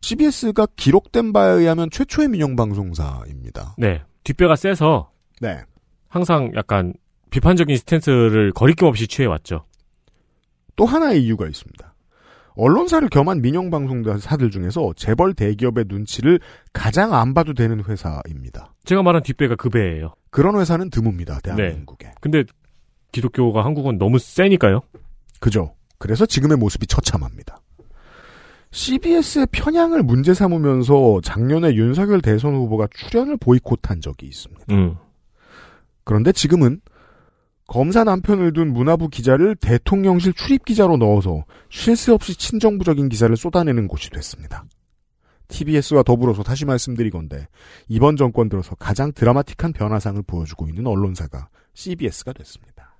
CBS가 기록된 바에 의하면 최초의 민영방송사입니다. 네. 뒷배가 세서 네. 항상 약간 비판적인 스탠스를 거리낌 없이 취해왔죠. 또 하나의 이유가 있습니다. 언론사를 겸한 민영방송사들 중에서 재벌 대기업의 눈치를 가장 안 봐도 되는 회사입니다. 제가 말한 뒷배가 그 배예요. 그런 회사는 드뭅니다. 대한민국에. 네. 근데 기독교가 한국은 너무 세니까요. 그죠. 그래서 지금의 모습이 처참합니다. CBS의 편향을 문제 삼으면서 작년에 윤석열 대선 후보가 출연을 보이콧한 적이 있습니다. 그런데 지금은 검사 남편을 둔 문화부 기자를 대통령실 출입기자로 넣어서 쉴 새 없이 친정부적인 기사를 쏟아내는 곳이 됐습니다. TBS와 더불어서 다시 말씀드리건대 이번 정권 들어서 가장 드라마틱한 변화상을 보여주고 있는 언론사가 CBS가 됐습니다.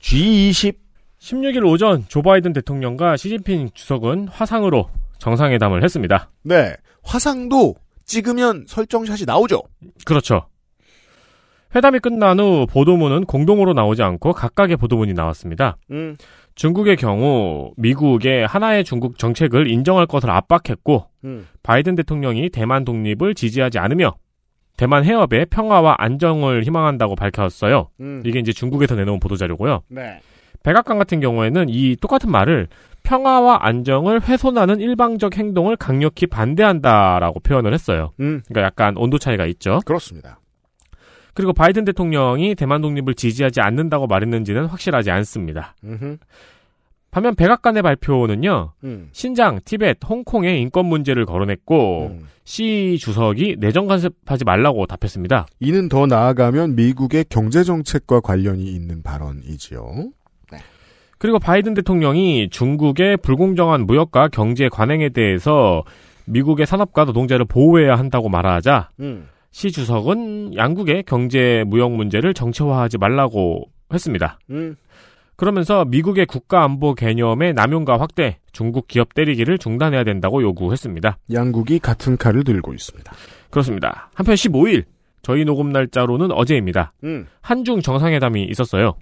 G20 16일 오전 조 바이든 대통령과 시진핑 주석은 화상으로 정상회담을 했습니다. 네. 화상도 찍으면 설정샷이 나오죠. 그렇죠. 회담이 끝난 후 보도문은 공동으로 나오지 않고 각각의 보도문이 나왔습니다. 중국의 경우 미국의 하나의 중국 정책을 인정할 것을 압박했고 바이든 대통령이 대만 독립을 지지하지 않으며 대만 해협의 평화와 안정을 희망한다고 밝혔어요. 이게 이제 중국에서 내놓은 보도자료고요. 네. 백악관 같은 경우에는 이 똑같은 말을 평화와 안정을 훼손하는 일방적 행동을 강력히 반대한다라고 표현을 했어요. 그러니까 약간 온도 차이가 있죠. 그렇습니다. 그리고 바이든 대통령이 대만 독립을 지지하지 않는다고 말했는지는 확실하지 않습니다. 반면 백악관의 발표는요. 신장, 티벳, 홍콩의 인권 문제를 거론했고 시 주석이 내정 간섭하지 말라고 답했습니다. 이는 더 나아가면 미국의 경제정책과 관련이 있는 발언이지요. 네. 그리고 바이든 대통령이 중국의 불공정한 무역과 경제 관행에 대해서 미국의 산업과 노동자를 보호해야 한다고 말하자 시 주석은 양국의 경제 무역 문제를 정체화하지 말라고 했습니다. 그러면서 미국의 국가안보 개념의 남용과 확대, 중국 기업 때리기를 중단해야 된다고 요구했습니다. 양국이 같은 칼을 들고 있습니다. 그렇습니다. 한편 15일, 저희 녹음 날짜로는 어제입니다. 한중 정상회담이 있었어요.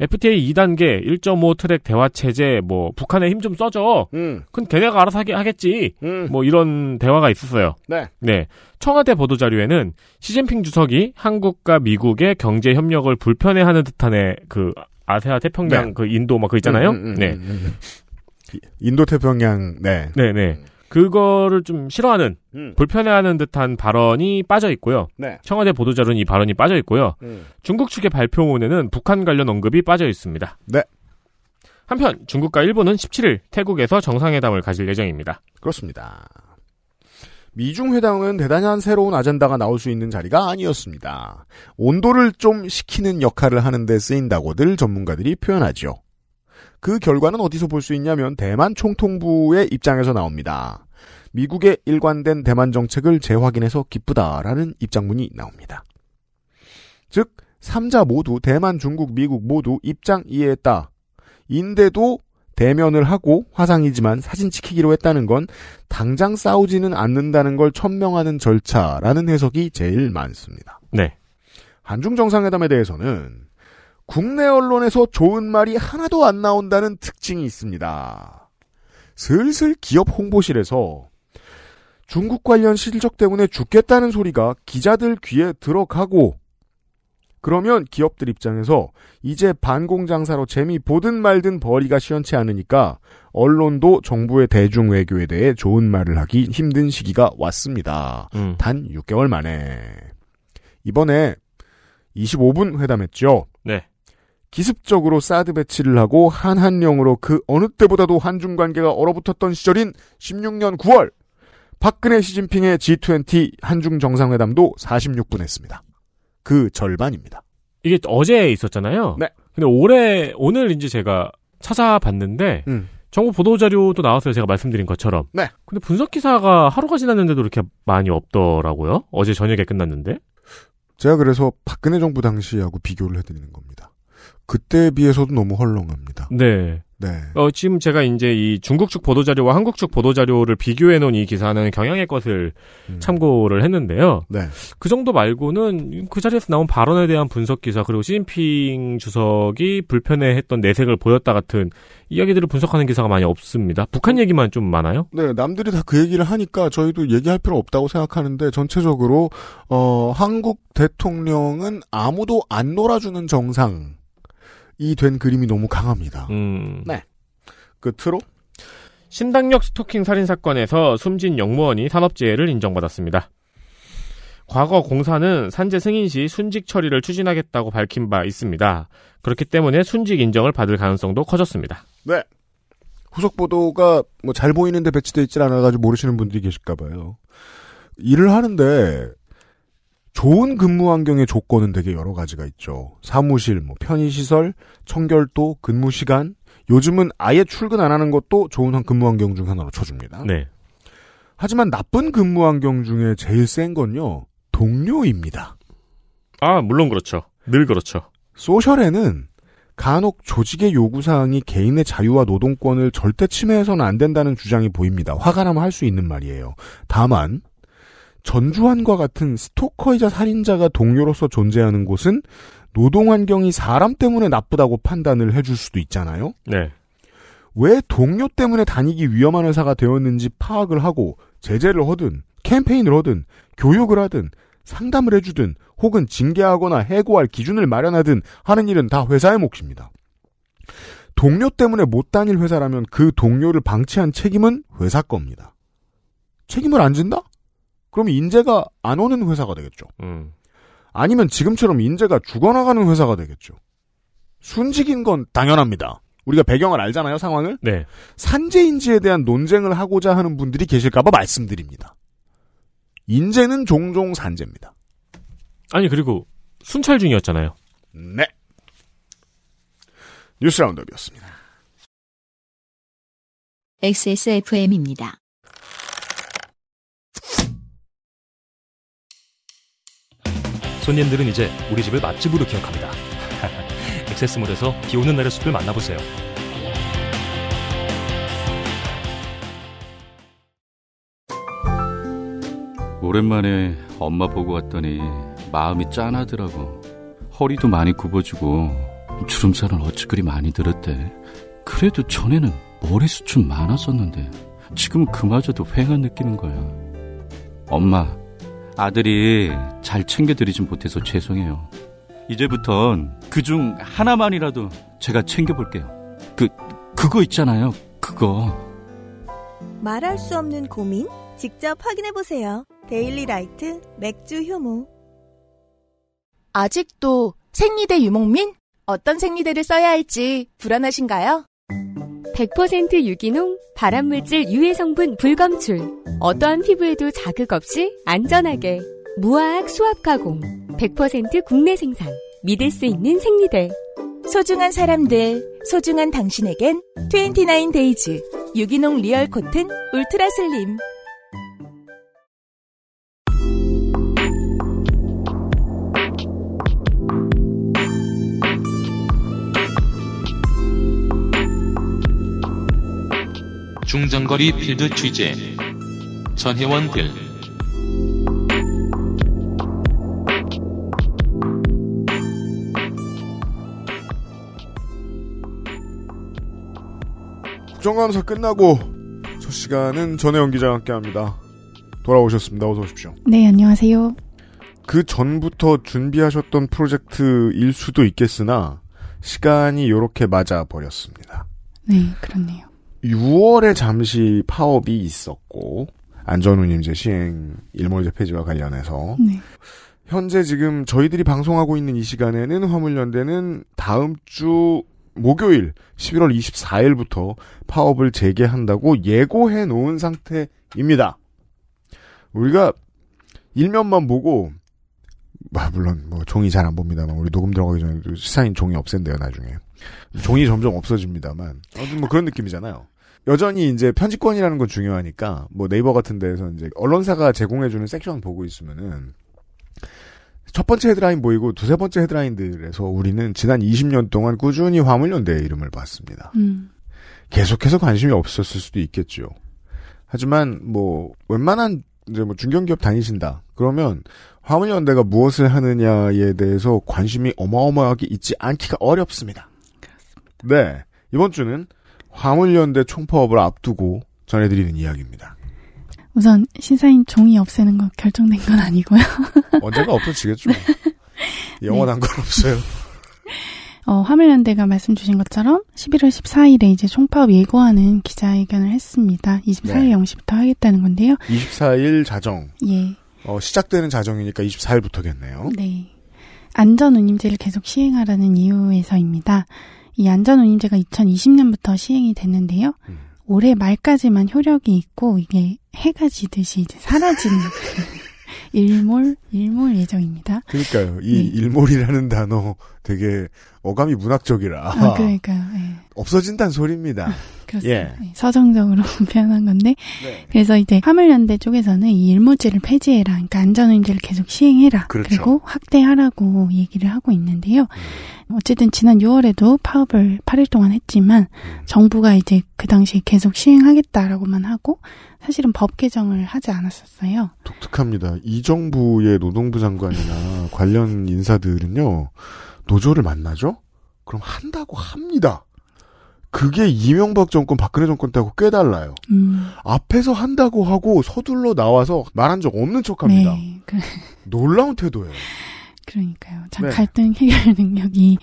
FTA 2단계, 1.5 트랙 대화체제, 북한에 힘 좀 써줘. 그건 걔네가 알아서 하겠지. 이런 대화가 있었어요. 네. 청와대 보도자료에는 시진핑 주석이 한국과 미국의 경제협력을 불편해하는 듯한의 아세아 태평양 네. 인도 그 있잖아요. 인도 태평양 네. 그거를 좀 싫어하는 불편해하는 듯한 발언이 빠져 있고요. 네. 청와대 보도자료는 이 발언이 빠져 있고요. 중국 측의 발표문에는 북한 관련 언급이 빠져 있습니다. 네. 한편 중국과 일본은 17일 태국에서 정상회담을 가질 예정입니다. 그렇습니다. 미중 회담은 대단한 새로운 아젠다가 나올 수 있는 자리가 아니었습니다. 온도를 좀 식히는 역할을 하는 데 쓰인다고들 전문가들이 표현하죠. 그 결과는 어디서 볼 수 있냐면 대만 총통부의 입장에서 나옵니다. 미국의 일관된 대만 정책을 재확인해서 기쁘다라는 입장문이 나옵니다. 즉 3자 모두 대만, 중국, 미국 모두 입장 이해했다. 인데도 대면을 하고 화상이지만 사진 찍히기로 했다는 건 당장 싸우지는 않는다는 걸 천명하는 절차라는 해석이 제일 많습니다. 네. 한중 정상회담에 대해서는 국내 언론에서 좋은 말이 하나도 안 나온다는 특징이 있습니다. 슬슬 기업 홍보실에서 중국 관련 실적 때문에 죽겠다는 소리가 기자들 귀에 들어가고 그러면 기업들 입장에서 이제 반공장사로 재미 보든 말든 벌이가 시원치 않으니까 언론도 정부의 대중외교에 대해 좋은 말을 하기 힘든 시기가 왔습니다. 단 6개월 만에. 이번에 25분 회담했죠. 네. 기습적으로 사드 배치를 하고 한한령으로 그 어느 때보다도 한중 관계가 얼어붙었던 시절인 16년 9월 박근혜 시진핑의 G20 한중 정상회담도 46분 했습니다. 그 절반입니다. 이게 어제 있었잖아요. 네. 근데 오늘 이제 제가 찾아봤는데 정부 보도자료도 나왔어요. 제가 말씀드린 것처럼. 네. 근데 분석 기사가 하루가 지났는데도 이렇게 많이 없더라고요. 어제 저녁에 끝났는데. 제가 그래서 박근혜 정부 당시하고 비교를 해드리는 겁니다. 그때에 비해서도 너무 헐렁합니다. 네. 지금 제가 이제 이 중국 측 보도자료와 한국 측 보도자료를 비교해놓은 이 기사는 경향의 것을 참고를 했는데요. 네. 그 정도 말고는 그 자리에서 나온 발언에 대한 분석기사 그리고 시진핑 주석이 불편해했던 내색을 보였다 같은 이야기들을 분석하는 기사가 많이 없습니다. 북한 얘기만 좀 많아요? 네. 남들이 다 그 얘기를 하니까 저희도 얘기할 필요 없다고 생각하는데 전체적으로 한국 대통령은 아무도 안 놀아주는 정상 이 된 그림이 너무 강합니다. 네. 끝으로 신당역 스토킹 살인 사건에서 숨진 영무원이 산업재해를 인정받았습니다. 과거 공사는 산재 승인 시 순직 처리를 추진하겠다고 밝힌 바 있습니다. 그렇기 때문에 순직 인정을 받을 가능성도 커졌습니다. 네. 후속 보도가 잘 보이는데 배치되어 있질 않아가지고 모르시는 분들이 계실까 봐요. 일을 하는데 좋은 근무 환경의 조건은 되게 여러 가지가 있죠. 사무실, 편의시설, 청결도, 근무 시간. 요즘은 아예 출근 안 하는 것도 좋은 근무 환경 중 하나로 쳐줍니다. 네. 하지만 나쁜 근무 환경 중에 제일 센 건요. 동료입니다. 아, 물론 그렇죠. 늘 그렇죠. 소셜에는 간혹 조직의 요구사항이 개인의 자유와 노동권을 절대 침해해서는 안 된다는 주장이 보입니다. 화가 나면 할 수 있는 말이에요. 다만 전주환과 같은 스토커이자 살인자가 동료로서 존재하는 곳은 노동환경이 사람 때문에 나쁘다고 판단을 해줄 수도 있잖아요. 네. 왜 동료 때문에 다니기 위험한 회사가 되었는지 파악을 하고 제재를 하든 캠페인을 하든 교육을 하든 상담을 해주든 혹은 징계하거나 해고할 기준을 마련하든 하는 일은 다 회사의 몫입니다. 동료 때문에 못 다닐 회사라면 그 동료를 방치한 책임은 회사 겁니다. 책임을 안 진다? 그럼 인재가 안 오는 회사가 되겠죠. 아니면 지금처럼 인재가 죽어나가는 회사가 되겠죠. 순직인 건 당연합니다. 우리가 배경을 알잖아요, 상황을. 네. 산재인지에 대한 논쟁을 하고자 하는 분들이 계실까봐 말씀드립니다. 인재는 종종 산재입니다. 아니, 그리고 순찰 중이었잖아요. 네. 뉴스 라운드업이었습니다. XSFM입니다. 손님들은 이제 우리 집을 맛집으로 기억합니다. XS몰에서 비 오는 날의 숲을 만나보세요. 오랜만에 엄마 보고 왔더니 마음이 짠하더라고. 허리도 많이 굽어지고 주름살은 어찌 그리 많이 들었대. 그래도 전에는 머리숱은 많았었는데 지금은 그마저도 휑한 느끼는 거야. 엄마, 아들이 잘 챙겨드리진 못해서 죄송해요. 이제부턴 그중 하나만이라도 제가 챙겨볼게요. 그거 있잖아요, 그거. 말할 수 없는 고민? 직접 확인해보세요. 데일리라이트 맥주 효모. 아직도 생리대 유목민? 어떤 생리대를 써야 할지 불안하신가요? 100% 유기농, 발암물질 유해 성분 불검출. 어떠한 피부에도 자극 없이 안전하게 무화학 수압 가공, 100% 국내 생산, 믿을 수 있는 생리대. 소중한 사람들, 소중한 당신에겐 29데이즈 유기농 리얼 코튼 울트라 슬림. 중장거리 필드 취재 전혜원 필. 국정감사 끝나고 첫 시간은 전혜원 기자와 함께합니다. 돌아오셨습니다. 어서 오십시오. 네, 안녕하세요. 그 전부터 준비하셨던 프로젝트일 수도 있겠으나 시간이 이렇게 맞아버렸습니다. 네, 그렇네요. 6월에 잠시 파업이 있었고 안전운임제 시행 일몰제 폐지와 관련해서 네. 현재 지금 저희들이 방송하고 있는 이 시간에는 화물연대는 다음 주 목요일 11월 24일부터 파업을 재개한다고 예고해 놓은 상태입니다. 우리가 일면만 보고 물론 뭐 종이 잘 안 봅니다만 우리 녹음 들어가기 전에 시사인 종이 없앤대요 나중에. 종이 점점 없어집니다만 아무튼 뭐 그런 느낌이잖아요. 여전히 이제 편집권이라는 건 중요하니까 뭐 네이버 같은 데에서 이제 언론사가 제공해주는 섹션 보고 있으면은 첫 번째 헤드라인 보이고 두세 번째 헤드라인들에서 우리는 지난 20년 동안 꾸준히 화물연대의 이름을 봤습니다. 계속해서 관심이 없었을 수도 있겠죠. 하지만 뭐 웬만한 이제 뭐 중견기업 다니신다 그러면 화물연대가 무엇을 하느냐에 대해서 관심이 어마어마하게 있지 않기가 어렵습니다. 그렇습니다. 네, 이번 주는 화물연대 총파업을 앞두고 전해드리는 이야기입니다. 우선 시사인 종이 없애는 거 결정된 건 아니고요. 언젠가 없어지겠죠. 영원한 네. 건 없어요. 화물연대가 말씀 주신 것처럼 11월 14일에 이제 총파업 예고하는 기자회견을 했습니다. 24일 네. 0시부터 하겠다는 건데요. 24일 자정. 예. 시작되는 자정이니까 24일부터겠네요. 네. 안전운임제를 계속 시행하라는 이유에서입니다. 이 안전운임제가 2020년부터 시행이 됐는데요. 올해 말까지만 효력이 있고 이게 해가 지듯이 이제 사라지는 일몰 예정입니다. 그러니까요. 이 네. 일몰이라는 단어 되게 어감이 문학적이라. 아, 그러니까요. 네. 없어진다는 소리입니다. 그렇습니다. 예. 서정적으로 표현한 건데. 네. 그래서 이제 화물연대 쪽에서는 이 일몰제를 폐지해라. 그러니까 안전운임제를 계속 시행해라. 그렇죠. 그리고 확대하라고 얘기를 하고 있는데요. 어쨌든 지난 6월에도 파업을 8일 동안 했지만 정부가 이제 그 당시에 계속 시행하겠다라고만 하고 사실은 법 개정을 하지 않았었어요. 독특합니다. 이 정부의 노동부 장관이나 관련 인사들은요. 노조를 만나죠? 그럼 한다고 합니다. 그게 이명박 정권, 박근혜 정권 때하고 꽤 달라요. 앞에서 한다고 하고 서둘러 나와서 말한 적 없는 척합니다. 네, 놀라운 태도예요. 그러니까요. 참 네. 갈등 해결 능력이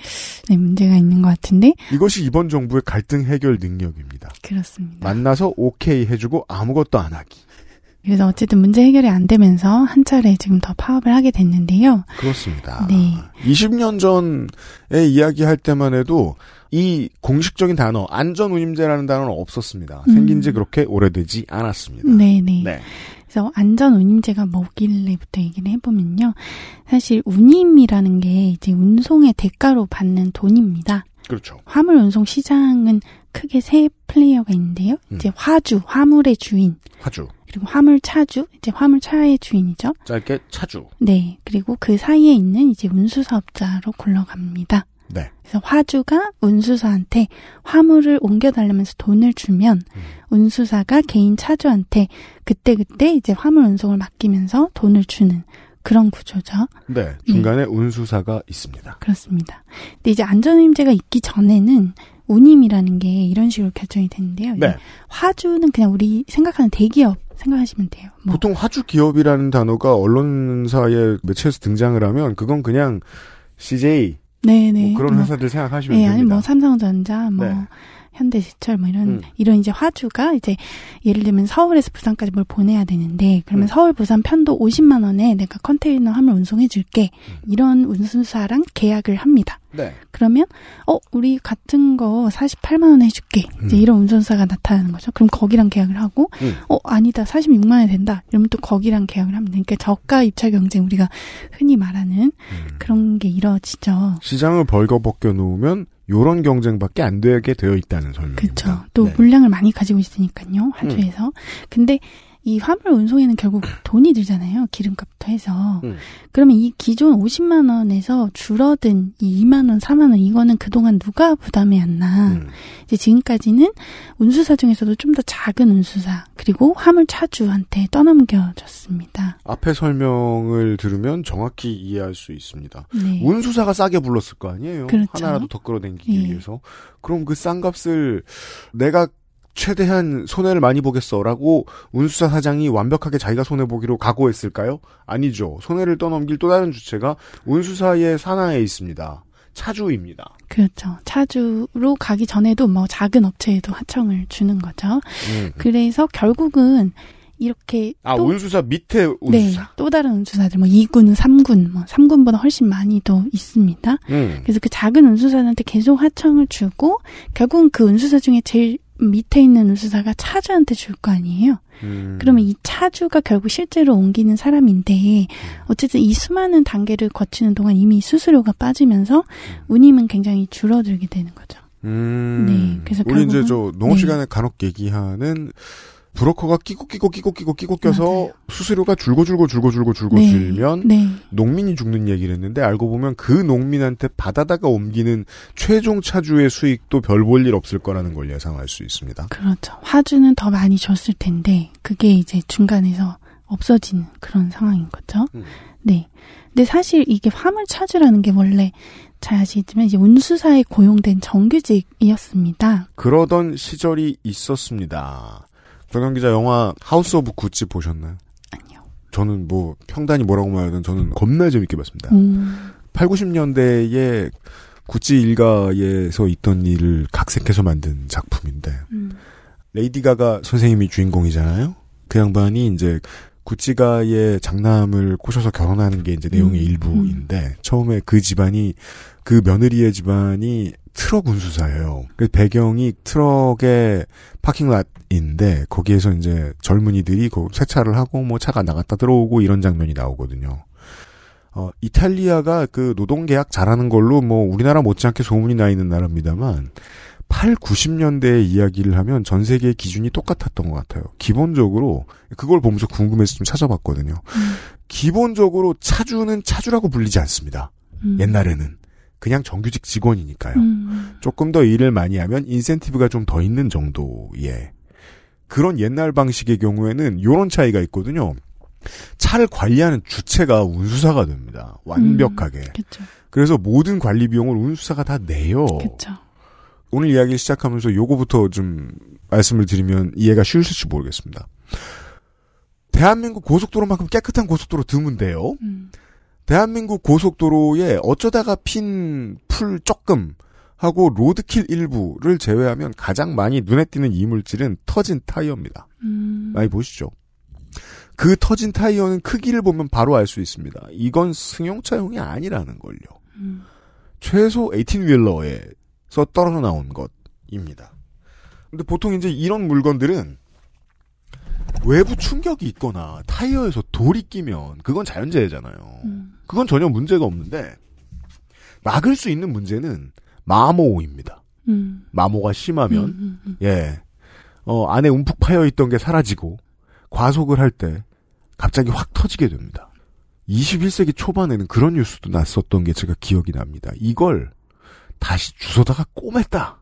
네, 문제가 있는 것 같은데 이것이 이번 정부의 갈등 해결 능력입니다. 그렇습니다. 만나서 오케이 해주고 아무것도 안 하기. 그래서 어쨌든 문제 해결이 안 되면서 한 차례 지금 더 파업을 하게 됐는데요. 그렇습니다. 네. 20년 전에 이야기할 때만 해도 이 공식적인 단어 안전운임제라는 단어는 없었습니다. 생긴 지 그렇게 오래되지 않았습니다. 네네. 네. 그래서 안전운임제가 뭐길래부터 얘기를 해보면요. 사실 운임이라는 게 이제 운송의 대가로 받는 돈입니다. 그렇죠. 화물 운송 시장은 크게 세 플레이어가 있는데요. 이제 화주, 화물의 주인. 화주. 그리고 화물차주, 이제 화물차의 주인이죠. 짧게 차주. 네. 그리고 그 사이에 있는 이제 운수사업자로 굴러갑니다. 네. 그래서 화주가 운수사한테 화물을 옮겨달라면서 돈을 주면 운수사가 개인 차주한테 그때그때 이제 화물 운송을 맡기면서 돈을 주는 그런 구조죠. 네. 중간에 운수사가 있습니다. 그렇습니다. 근데 이제 안전운임제가 있기 전에는 운임이라는 게 이런 식으로 결정이 되는데요. 네. 화주는 그냥 우리 생각하는 대기업 생각하시면 돼요. 뭐. 보통 화주 기업이라는 단어가 언론사의 매체에서 등장을 하면 그건 그냥 CJ 네네. 뭐 그런 회사들 생각하시면 됩니다. 아니면 뭐 삼성전자, 뭐 네. 현대제철, 뭐 이런 이런 이제 화주가 이제 예를 들면 서울에서 부산까지 뭘 보내야 되는데 그러면 서울 부산 편도 50만 원에 내가 컨테이너 화물 운송해줄게 이런 운수사랑 계약을 합니다. 네. 그러면 우리 같은 거 48만 원에 해줄게 이제 이런 운수사가 나타나는 거죠. 그럼 거기랑 계약을 하고 아니다 46만 원에 된다 이러면 또 거기랑 계약을 합니다. 그러니까 저가 입찰 경쟁 우리가 흔히 말하는 그런 게 이뤄지죠. 시장을 벌거벗겨 놓으면. 요런 경쟁밖에 안 되게 되어 있다는 설명입니다. 그렇죠. 또 네. 물량을 많이 가지고 있으니까요. 화주에서. 근데 이 화물 운송에는 결국 돈이 들잖아요. 기름값부터 해서. 그러면 이 기존 50만 원에서 줄어든 이 2만 원, 4만 원 이거는 그동안 누가 부담해 왔나. 이제 지금까지는 운수사 중에서도 좀 더 작은 운수사 그리고 화물 차주한테 떠넘겨졌습니다. 앞에 설명을 들으면 정확히 이해할 수 있습니다. 네. 운수사가 싸게 불렀을 거 아니에요. 그렇죠. 하나라도 더 끌어당기기 네. 위해서. 그럼 그 싼 값을 내가 최대한 손해를 많이 보겠어라고 운수사 사장이 완벽하게 자기가 손해보기로 각오했을까요? 아니죠. 손해를 떠넘길 또 다른 주체가 운수사의 산하에 있습니다. 차주입니다. 그렇죠. 차주로 가기 전에도 뭐 작은 업체에도 하청을 주는 거죠. 그래서 결국은 이렇게 또 운수사 밑에 운수사. 네, 또 다른 운수사들 뭐 2군, 3군, 뭐 3군보다 훨씬 많이 더 있습니다. 그래서 그 작은 운수사한테 계속 하청을 주고 결국은 그 운수사 중에 제일 밑에 있는 운수사가 차주한테 줄 거 아니에요. 그러면 이 차주가 결국 실제로 옮기는 사람인데 어쨌든 이 수많은 단계를 거치는 동안 이미 수수료가 빠지면서 운임은 굉장히 줄어들게 되는 거죠. 네, 그래서 우리 이제 저 농업 시간에 네. 간혹 얘기하는 브로커가 끼고 껴서 맞아요. 수수료가 줄고 네. 줄면 네. 농민이 죽는 얘기를 했는데 알고 보면 그 농민한테 받아다가 옮기는 최종 차주의 수익도 별 볼 일 없을 거라는 걸 예상할 수 있습니다. 그렇죠. 화주는 더 많이 줬을 텐데 그게 이제 중간에서 없어지는 그런 상황인 거죠. 네. 근데 사실 이게 화물 차주라는 게 원래 잘 아시겠지만 이제 운수사에 고용된 정규직이었습니다. 그러던 시절이 있었습니다. 정현 기자 영화 하우스 오브 구찌 보셨나요? 아니요. 저는 뭐 평단이 뭐라고 말하든 저는 겁나 재밌게 봤습니다. 80-90년대에 구찌 일가에서 있던 일을 각색해서 만든 작품인데 레이디 가가 선생님이 주인공이잖아요. 그 양반이 이제 구찌가의 장남을 꼬셔서 결혼하는 게 이제 내용의 일부인데 처음에 그 집안이 그 며느리의 집안이 트럭 운수사예요. 그 배경이 트럭의 파킹랏인데 거기에서 이제 젊은이들이 세차를 하고 뭐 차가 나갔다 들어오고 이런 장면이 나오거든요. 이탈리아가 그 노동 계약 잘하는 걸로 뭐 우리나라 못지않게 소문이 나 있는 나라입니다만 80-90년대의 이야기를 하면 전 세계의 기준이 똑같았던 것 같아요. 기본적으로 그걸 보면서 궁금해서 좀 찾아봤거든요. 기본적으로 차주는 차주라고 불리지 않습니다. 옛날에는. 그냥 정규직 직원이니까요. 조금 더 일을 많이 하면 인센티브가 좀 더 있는 정도의 그런 옛날 방식의 경우에는 이런 차이가 있거든요. 차를 관리하는 주체가 운수사가 됩니다. 완벽하게. 그쵸. 그래서 모든 관리 비용을 운수사가 다 내요. 그쵸. 오늘 이야기를 시작하면서 요거부터 좀 말씀을 드리면 이해가 쉬우실지 모르겠습니다. 대한민국 고속도로만큼 깨끗한 고속도로 드문데요. 대한민국 고속도로에 어쩌다가 핀 풀 조금하고 로드킬 일부를 제외하면 가장 많이 눈에 띄는 이물질은 터진 타이어입니다. 많이 보시죠. 그 터진 타이어는 크기를 보면 바로 알 수 있습니다. 이건 승용차용이 아니라는 걸요. 최소 18휠러의 떨어져 나온 것입니다. 근데 보통 이제 이런 물건들은 외부 충격이 있거나 타이어에서 돌이 끼면 그건 자연재해잖아요. 그건 전혀 문제가 없는데 막을 수 있는 문제는 마모입니다. 마모가 심하면 예, 안에 움푹 파여있던 게 사라지고 과속을 할 때 갑자기 확 터지게 됩니다. 21세기 초반에는 그런 뉴스도 났었던 게 제가 기억이 납니다. 이걸 다시 주워다가 꼬맸다.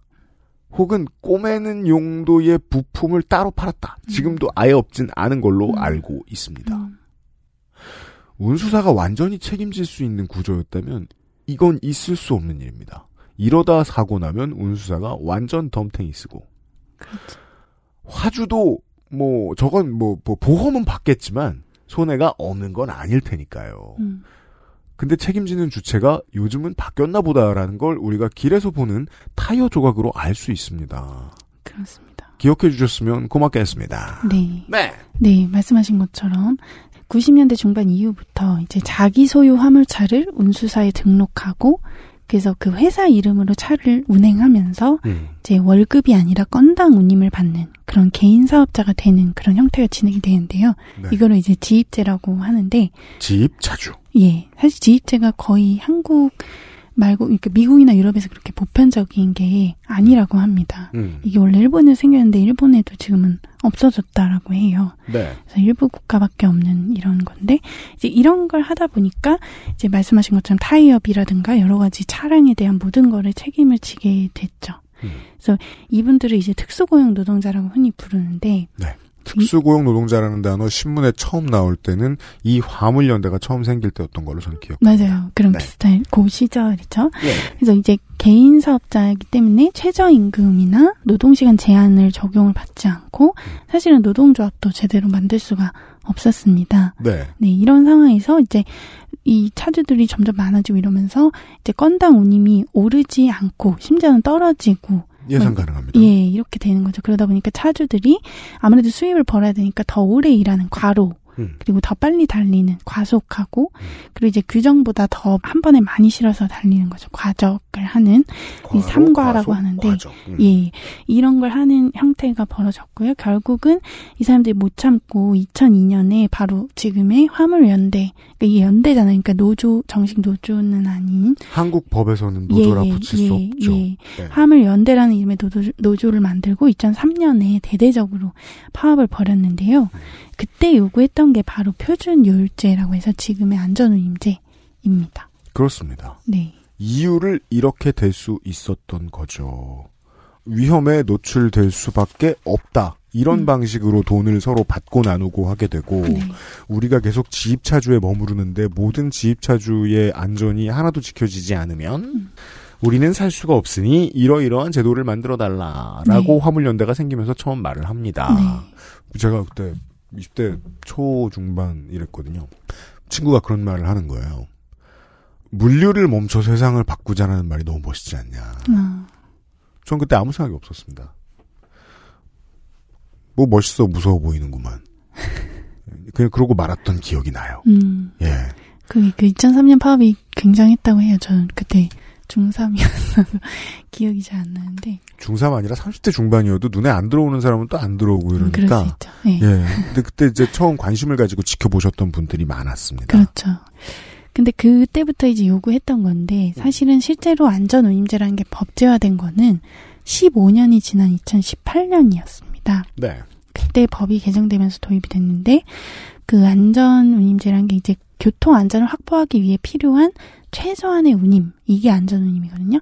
혹은 꼬매는 용도의 부품을 따로 팔았다. 지금도 아예 없진 않은 걸로 알고 있습니다. 운수사가 완전히 책임질 수 있는 구조였다면 이건 있을 수 없는 일입니다. 이러다 사고 나면 운수사가 완전 덤탱이 쓰고. 그렇죠. 화주도 저건 보험은 받겠지만 손해가 없는 건 아닐 테니까요. 근데 책임지는 주체가 요즘은 바뀌었나 보다라는 걸 우리가 길에서 보는 타이어 조각으로 알 수 있습니다. 그렇습니다. 기억해 주셨으면 고맙겠습니다. 네. 네. 네, 말씀하신 것처럼 90년대 중반 이후부터 이제 자기 소유 화물차를 운수사에 등록하고 그래서 그 회사 이름으로 차를 운행하면서 이제 월급이 아니라 건당 운임을 받는 그런 개인 사업자가 되는 그런 형태가 진행이 되는데요. 네. 이거를 이제 지입제라고 하는데 지입차주. 예, 사실 지입제가 거의 한국 말고 그러니까 미국이나 유럽에서 그렇게 보편적인 게 아니라고 합니다. 이게 원래 일본에서 생겼는데 일본에도 지금은 없어졌다라고 해요. 네. 그래서 일부 국가밖에 없는 이런 건데 이제 이런 걸 하다 보니까 이제 말씀하신 것처럼 타이업이라든가 여러 가지 차량에 대한 모든 거를 책임을 지게 됐죠. 그래서 이분들을 이제 특수고용 노동자라고 흔히 부르는데. 네. 특수고용 노동자라는 단어 신문에 처음 나올 때는 이 화물연대가 처음 생길 때였던 걸로 저는 기억합니다. 맞아요. 그런 네. 비슷한 그 시절이죠. 예. 그래서 이제 개인 사업자이기 때문에 최저임금이나 노동시간 제한을 적용을 받지 않고 사실은 노동조합도 제대로 만들 수가 없었습니다. 네. 네, 이런 상황에서 이제 이 차주들이 점점 많아지고 이러면서 이제 건당 운임이 오르지 않고 심지어는 떨어지고 예상 가능합니다. 예, 이렇게 되는 거죠. 그러다 보니까 차주들이 아무래도 수입을 벌어야 되니까 더 오래 일하는 과로, 그리고 더 빨리 달리는 과속하고, 그리고 이제 규정보다 더 한 번에 많이 실어서 달리는 거죠. 과적을 하는, 과로, 이 삼과라고 과속, 하는데, 과적. 예, 이런 걸 하는 형태가 벌어졌고요. 결국은 이 사람들이 못 참고 2002년에 바로 지금의 화물연대, 그러니까 이게 연대잖아요. 그러니까 노조, 정식 노조는 아닌. 한국 법에서는 노조라 붙일 수 없죠. 예. 네. 화물연대라는 이름의 노조를 만들고 2003년에 대대적으로 파업을 벌였는데요. 그때 요구했던 게 바로 표준요율제라고 해서 지금의 안전운임제입니다. 그렇습니다. 네. 이유를 이렇게 될 수 있었던 거죠. 위험에 노출될 수밖에 없다. 이런 방식으로 돈을 서로 받고 나누고 하게 되고 네. 우리가 계속 지입차주에 머무르는데 모든 지입차주의 안전이 하나도 지켜지지 않으면 우리는 살 수가 없으니 이러이러한 제도를 만들어달라라고 네. 화물연대가 생기면서 처음 말을 합니다. 네. 제가 그때 20대 초 중반 이랬거든요. 친구가 그런 말을 하는 거예요. 물류를 멈춰 세상을 바꾸자는 말이 너무 멋있지 않냐. 전 그때 아무 생각이 없었습니다. 멋있어 무서워 보이는구만. 그냥 그러고 말았던 기억이 나요. 예. 그 2003년 파업이 굉장했다고 해요. 저는 그때 중3이었어서 기억이 잘 안 나는데. 중3 아니라 30대 중반이어도 눈에 안 들어오는 사람은 또 안 들어오고 이러니까. 그럴 수 있죠. 네. 예. 근데 그때 이제 처음 관심을 가지고 지켜보셨던 분들이 많았습니다. 그렇죠. 근데 그때부터 이제 요구했던 건데 사실은 실제로 안전운임제라는 게 법제화된 거는 15년이 지난 2018년이었습니다. 네. 그때 법이 개정되면서 도입이 됐는데 그 안전운임제라는 게 이제 교통 안전을 확보하기 위해 필요한 최소한의 운임, 이게 안전운임이거든요.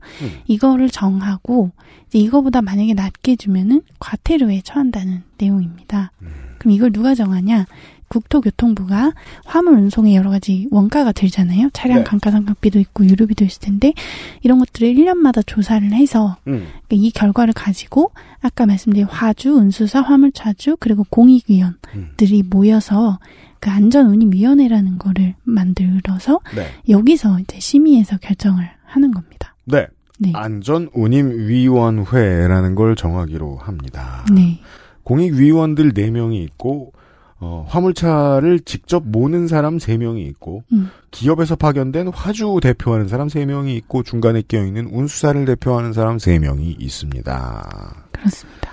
이거를 정하고 이제 이거보다 만약에 낮게 주면은 과태료에 처한다는 내용입니다. 그럼 이걸 누가 정하냐? 국토교통부가 화물 운송에 여러 가지 원가가 들잖아요. 차량 감가상각비도 있고 유류비도 있을 텐데 이런 것들을 1년마다 조사를 해서 그러니까 이 결과를 가지고 아까 말씀드린 화주, 운수사, 화물차주 그리고 공익위원들이 모여서 그 안전운임위원회라는 거를 만들어서 네. 여기서 이제 심의해서 결정을 하는 겁니다. 네. 네. 안전운임위원회라는 걸 정하기로 합니다. 네. 공익위원들 4명이 있고 화물차를 직접 모는 사람 3명이 있고 기업에서 파견된 화주 대표하는 사람 3명이 있고 중간에 끼어있는 운수사를 대표하는 사람 3명이 있습니다. 그렇습니다.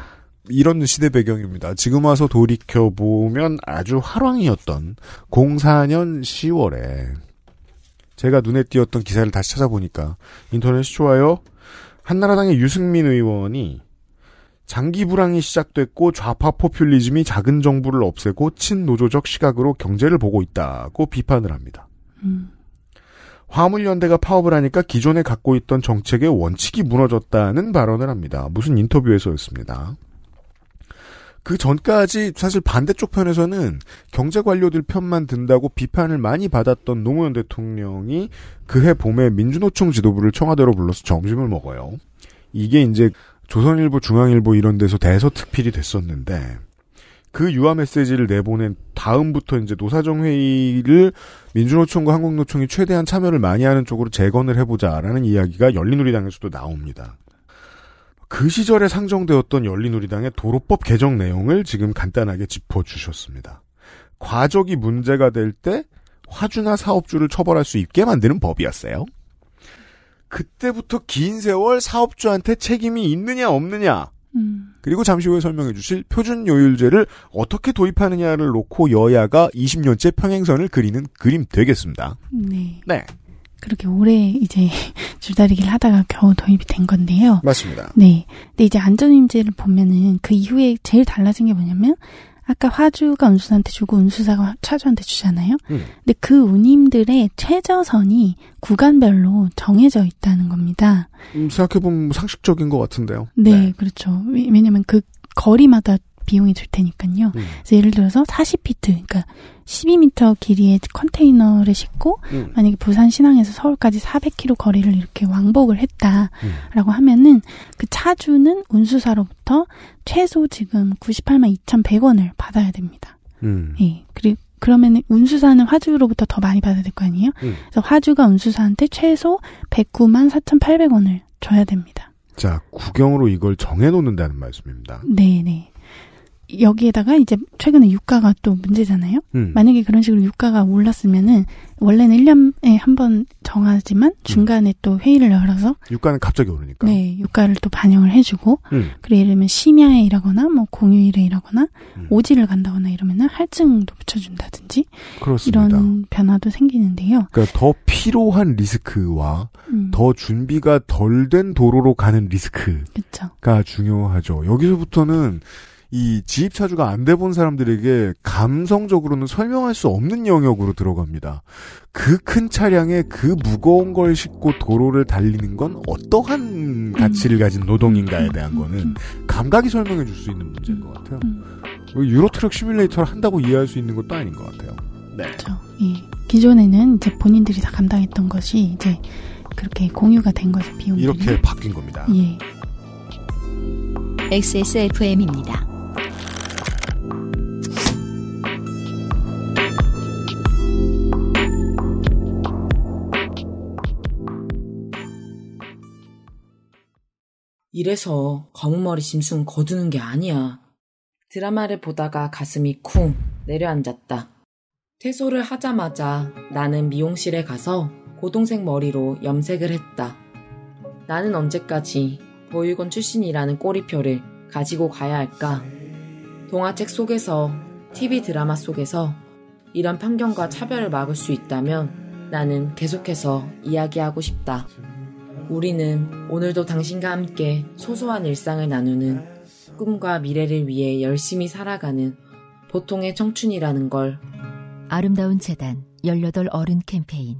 이런 시대 배경입니다. 지금 와서 돌이켜보면 아주 화랑이었던 04년 10월에 제가 눈에 띄었던 기사를 다시 찾아보니까 인터넷이 좋아요. 한나라당의 유승민 의원이 장기 불황이 시작됐고 좌파 포퓰리즘이 작은 정부를 없애고 친노조적 시각으로 경제를 보고 있다고 비판을 합니다. 화물연대가 파업을 하니까 기존에 갖고 있던 정책의 원칙이 무너졌다는 발언을 합니다. 무슨 인터뷰에서였습니다. 그 전까지 사실 반대쪽 편에서는 경제관료들 편만 든다고 비판을 많이 받았던 노무현 대통령이 그해 봄에 민주노총 지도부를 청와대로 불러서 점심을 먹어요. 이게 이제 조선일보, 중앙일보 이런 데서 대서특필이 됐었는데 그 유화 메시지를 내보낸 다음부터 이제 노사정 회의를 민주노총과 한국노총이 최대한 참여를 많이 하는 쪽으로 재건을 해보자라는 이야기가 열린우리당에서도 나옵니다. 그 시절에 상정되었던 열린우리당의 도로법 개정 내용을 지금 간단하게 짚어주셨습니다. 과적이 문제가 될 때 화주나 사업주를 처벌할 수 있게 만드는 법이었어요. 그때부터 긴 세월 사업주한테 책임이 있느냐 없느냐 그리고 잠시 후에 설명해 주실 표준요율제를 어떻게 도입하느냐를 놓고 여야가 20년째 평행선을 그리는 그림 되겠습니다. 네. 그렇게 오래 이제 줄다리기를 하다가 겨우 도입이 된 건데요. 맞습니다. 네. 근데 이제 안전운임제를 보면은 그 이후에 제일 달라진 게 뭐냐면 아까 화주가 운수사한테 주고 운수사가 차주한테 주잖아요. 근데 그 운임들의 최저선이 구간별로 정해져 있다는 겁니다. 생각해보면 상식적인 것 같은데요. 네. 그렇죠. 왜냐면 그 거리마다 비용이 들 테니까요. 그래서 예를 들어서 40피트, 그러니까 12m 길이의 컨테이너를 싣고 만약에 부산 신항에서 서울까지 400km 거리를 이렇게 왕복을 했다라고 하면은 그 차주는 운수사로부터 최소 지금 98만 2,100원을 받아야 됩니다. 예. 그리고 그러면 운수사는 화주로부터 더 많이 받아야 될 거 아니에요? 그래서 화주가 운수사한테 최소 109만 4,800원을 줘야 됩니다. 자, 구경으로 이걸 정해놓는다는 말씀입니다. 네네. 여기에다가 이제 최근에 유가가 또 문제잖아요. 만약에 그런 식으로 유가가 올랐으면은 원래는 1년에 한 번 정하지만 중간에 또 회의를 열어서 유가는 갑자기 오르니까. 네, 유가를 또 반영을 해주고 그리고 예를 들면 심야에 일하거나 뭐 공휴일에 일하거나 오지를 간다거나 이러면은 할증도 붙여준다든지 그렇습니다. 이런 변화도 생기는데요. 그러니까 더 필요한 리스크와 더 준비가 덜 된 도로로 가는 리스크가 그쵸. 중요하죠. 여기서부터는 이 지입차주가 안 돼본 사람들에게 감성적으로는 설명할 수 없는 영역으로 들어갑니다. 그 큰 차량에 그 무거운 걸 싣고 도로를 달리는 건 어떠한 가치를 가진 노동인가에 대한 거는 감각이 설명해 줄 수 있는 문제인 것 같아요. 유로트럭 시뮬레이터를 한다고 이해할 수 있는 것도 아닌 것 같아요. 네. 그렇죠. 예. 기존에는 이제 본인들이 다 감당했던 것이 이제 그렇게 공유가 된 거죠. 비용이. 이렇게 바뀐 겁니다. 예. XSFM입니다. 이래서 검은머리 짐승 거두는 게 아니야. 드라마를 보다가 가슴이 쿵 내려앉았다. 퇴소를 하자마자 나는 미용실에 가서 고동색 머리로 염색을 했다. 나는 언제까지 보육원 출신이라는 꼬리표를 가지고 가야 할까? 동화책 속에서, TV 드라마 속에서 이런 편견과 차별을 막을 수 있다면 나는 계속해서 이야기하고 싶다. 우리는 오늘도 당신과 함께 소소한 일상을 나누는 꿈과 미래를 위해 열심히 살아가는 보통의 청춘이라는 걸. 아름다운 재단 18 어른 캠페인.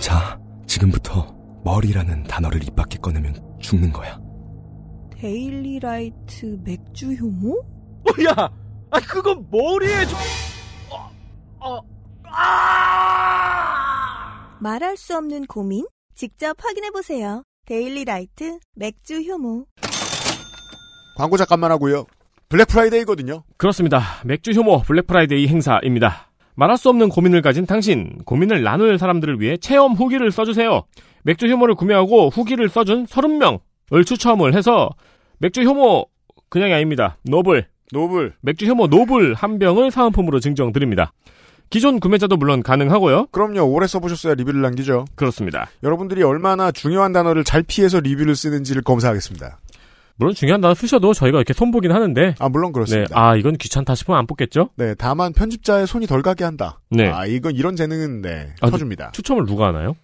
자, 지금부터 머리라는 단어를 입 밖에 꺼내면 죽는 거야. 데일리라이트 맥주 효모? 야! 아, 그건 머리에 좀... 말할 수 없는 고민? 직접 확인해보세요. 데일리라이트 맥주 효모. 광고 잠깐만 하고요. 블랙프라이데이거든요. 그렇습니다. 맥주 효모 블랙프라이데이 행사입니다. 말할 수 없는 고민을 가진 당신, 고민을 나눌 사람들을 위해 체험 후기를 써주세요. 맥주 효모를 구매하고 후기를 써준 30명을 추첨을 해서 맥주 효모 그냥이 아닙니다. 노블. 맥주 혐오 노블 한 병을 사은품으로 증정드립니다. 기존 구매자도 물론 가능하고요. 그럼요. 오래 써보셨어야 리뷰를 남기죠. 그렇습니다. 여러분들이 얼마나 중요한 단어를 잘 피해서 리뷰를 쓰는지를 검사하겠습니다. 물론 중요한 단어 쓰셔도 저희가 이렇게 손보긴 하는데. 아, 물론 그렇습니다. 네. 아, 이건 귀찮다 싶으면 안 뽑겠죠? 네. 다만 편집자의 손이 덜 가게 한다. 네. 아, 이런 재능은, 네. 쳐줍니다. 추첨을 누가 하나요?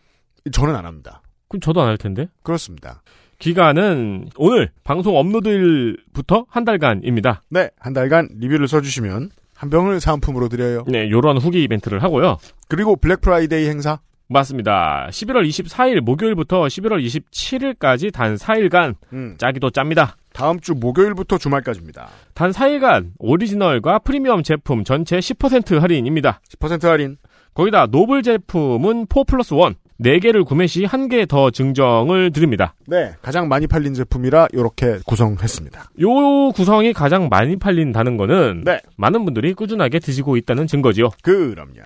저는 안 합니다. 그럼 저도 안 할 텐데? 그렇습니다. 기간은 오늘 방송 업로드일부터 한 달간입니다. 네. 한 달간 리뷰를 써주시면 한 병을 사은품으로 드려요. 네. 요런 후기 이벤트를 하고요. 그리고 블랙 프라이데이 행사. 맞습니다. 11월 24일 목요일부터 11월 27일까지 단 4일간 짜기도 짭니다. 다음 주 목요일부터 주말까지입니다. 단 4일간 오리지널과 프리미엄 제품 전체 10% 할인입니다. 10% 할인. 거기다 노블 제품은 4+1 4개를 구매 시 1개 더 증정을 드립니다. 네. 가장 많이 팔린 제품이라 이렇게 구성했습니다. 요 구성이 가장 많이 팔린다는 거는 네. 많은 분들이 꾸준하게 드시고 있다는 증거지요. 그럼요.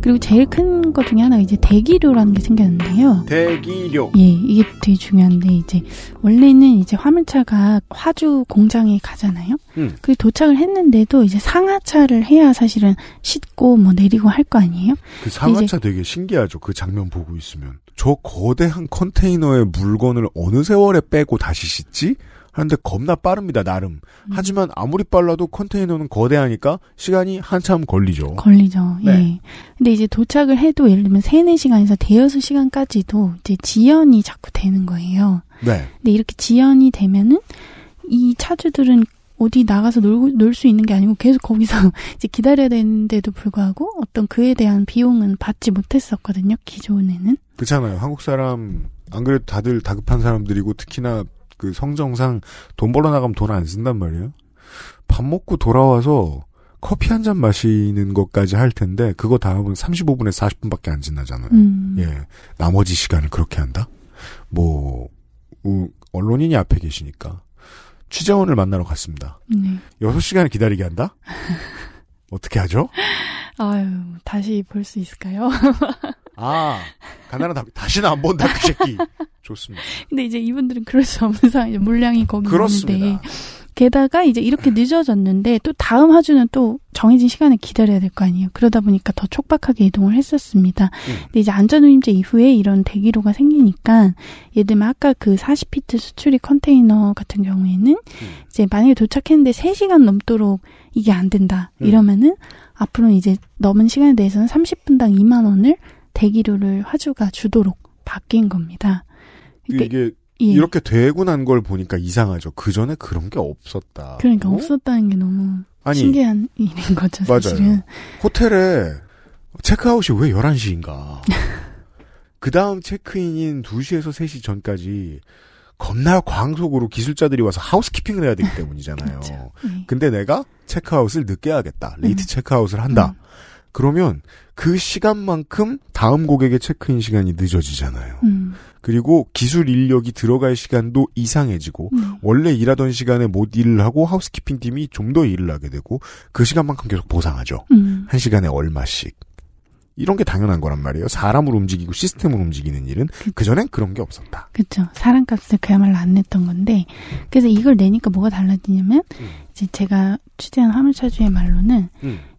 그리고 제일 큰 것 중에 하나가 이제 대기료라는 게 생겼는데요. 대기료. 예, 이게 되게 중요한데 이제 원래는 이제 화물차가 화주 공장에 가잖아요. 그리고 도착을 했는데도 이제 상하차를 해야 사실은 싣고 뭐 내리고 할 거 아니에요. 그 상하차 되게 신기하죠. 그 장면 보고 있으면 저 거대한 컨테이너에 물건을 어느 세월에 빼고 다시 싣지? 하는데 겁나 빠릅니다, 나름. 하지만 아무리 빨라도 컨테이너는 거대하니까 시간이 한참 걸리죠. 네. 예. 근데 이제 도착을 해도 예를 들면 3-4시간에서 대여섯 시간까지도 이제 지연이 자꾸 되는 거예요. 네. 근데 이렇게 지연이 되면은 이 차주들은 어디 나가서 놀 수 있는 게 아니고 계속 거기서 이제 기다려야 되는데도 불구하고 어떤 그에 대한 비용은 받지 못했었거든요, 기존에는. 그렇잖아요. 한국 사람, 안 그래도 다들 다급한 사람들이고 특히나 그 성정상 돈 벌어 나가면 돈 안 쓴단 말이에요. 밥 먹고 돌아와서 커피 한 잔 마시는 것까지 할 텐데 그거 다음은 35분에 40분밖에 안 지나잖아요. 예, 나머지 시간을 그렇게 한다? 뭐 언론인이 앞에 계시니까 취재원을 만나러 갔습니다. 6시간을 기다리게 한다? 어떻게 하죠? 아유, 다시 볼 수 있을까요? 아, 가난한 답. 다시는 안 본다, 그 새끼. 좋습니다. 근데 이제 이분들은 그럴 수 없는 상황이죠. 물량이 거기 있는데. 게다가 이제 이렇게 늦어졌는데 또 다음 화주는 또 정해진 시간을 기다려야 될 거 아니에요. 그러다 보니까 더 촉박하게 이동을 했었습니다. 근데 이제 안전운임제 이후에 이런 대기로가 생기니까 예를 들면 아까 그 40피트 수출입 컨테이너 같은 경우에는 이제 만약에 도착했는데 3시간 넘도록 이게 안 된다. 이러면은 앞으로는 이제 넘은 시간에 대해서는 30분당 2만 원을 대기료를 화주가 주도록 바뀐 겁니다. 그러니까 이게 이렇게 되고 난 걸 보니까 이상하죠. 그전에 그런 게 없었다. 그러니까 없었다는 게 너무 신기한 일인 거죠. 사실은. 맞아요. 호텔에 체크아웃이 왜 11시인가. 그 다음 체크인인 2시에서 3시 전까지 겁나 광속으로 기술자들이 와서 하우스키핑을 해야 되기 때문이잖아요. 그렇죠. 근데 내가 체크아웃을 늦게 하겠다. 레이트 체크아웃을 한다. 그러면 그 시간만큼 다음 고객의 체크인 시간이 늦어지잖아요. 그리고 기술 인력이 들어갈 시간도 이상해지고 원래 일하던 시간에 못 일을 하고 하우스키핑 팀이 좀 더 일을 하게 되고 그 시간만큼 계속 보상하죠. 한 시간에 얼마씩. 이런 게 당연한 거란 말이에요. 사람을 움직이고 시스템을 움직이는 일은 그전엔 그런 게 없었다. 그렇죠. 사람값을 그야말로 안 냈던 건데 그래서 이걸 내니까 뭐가 달라지냐면 이제 제가 취재한 화물차주의 말로는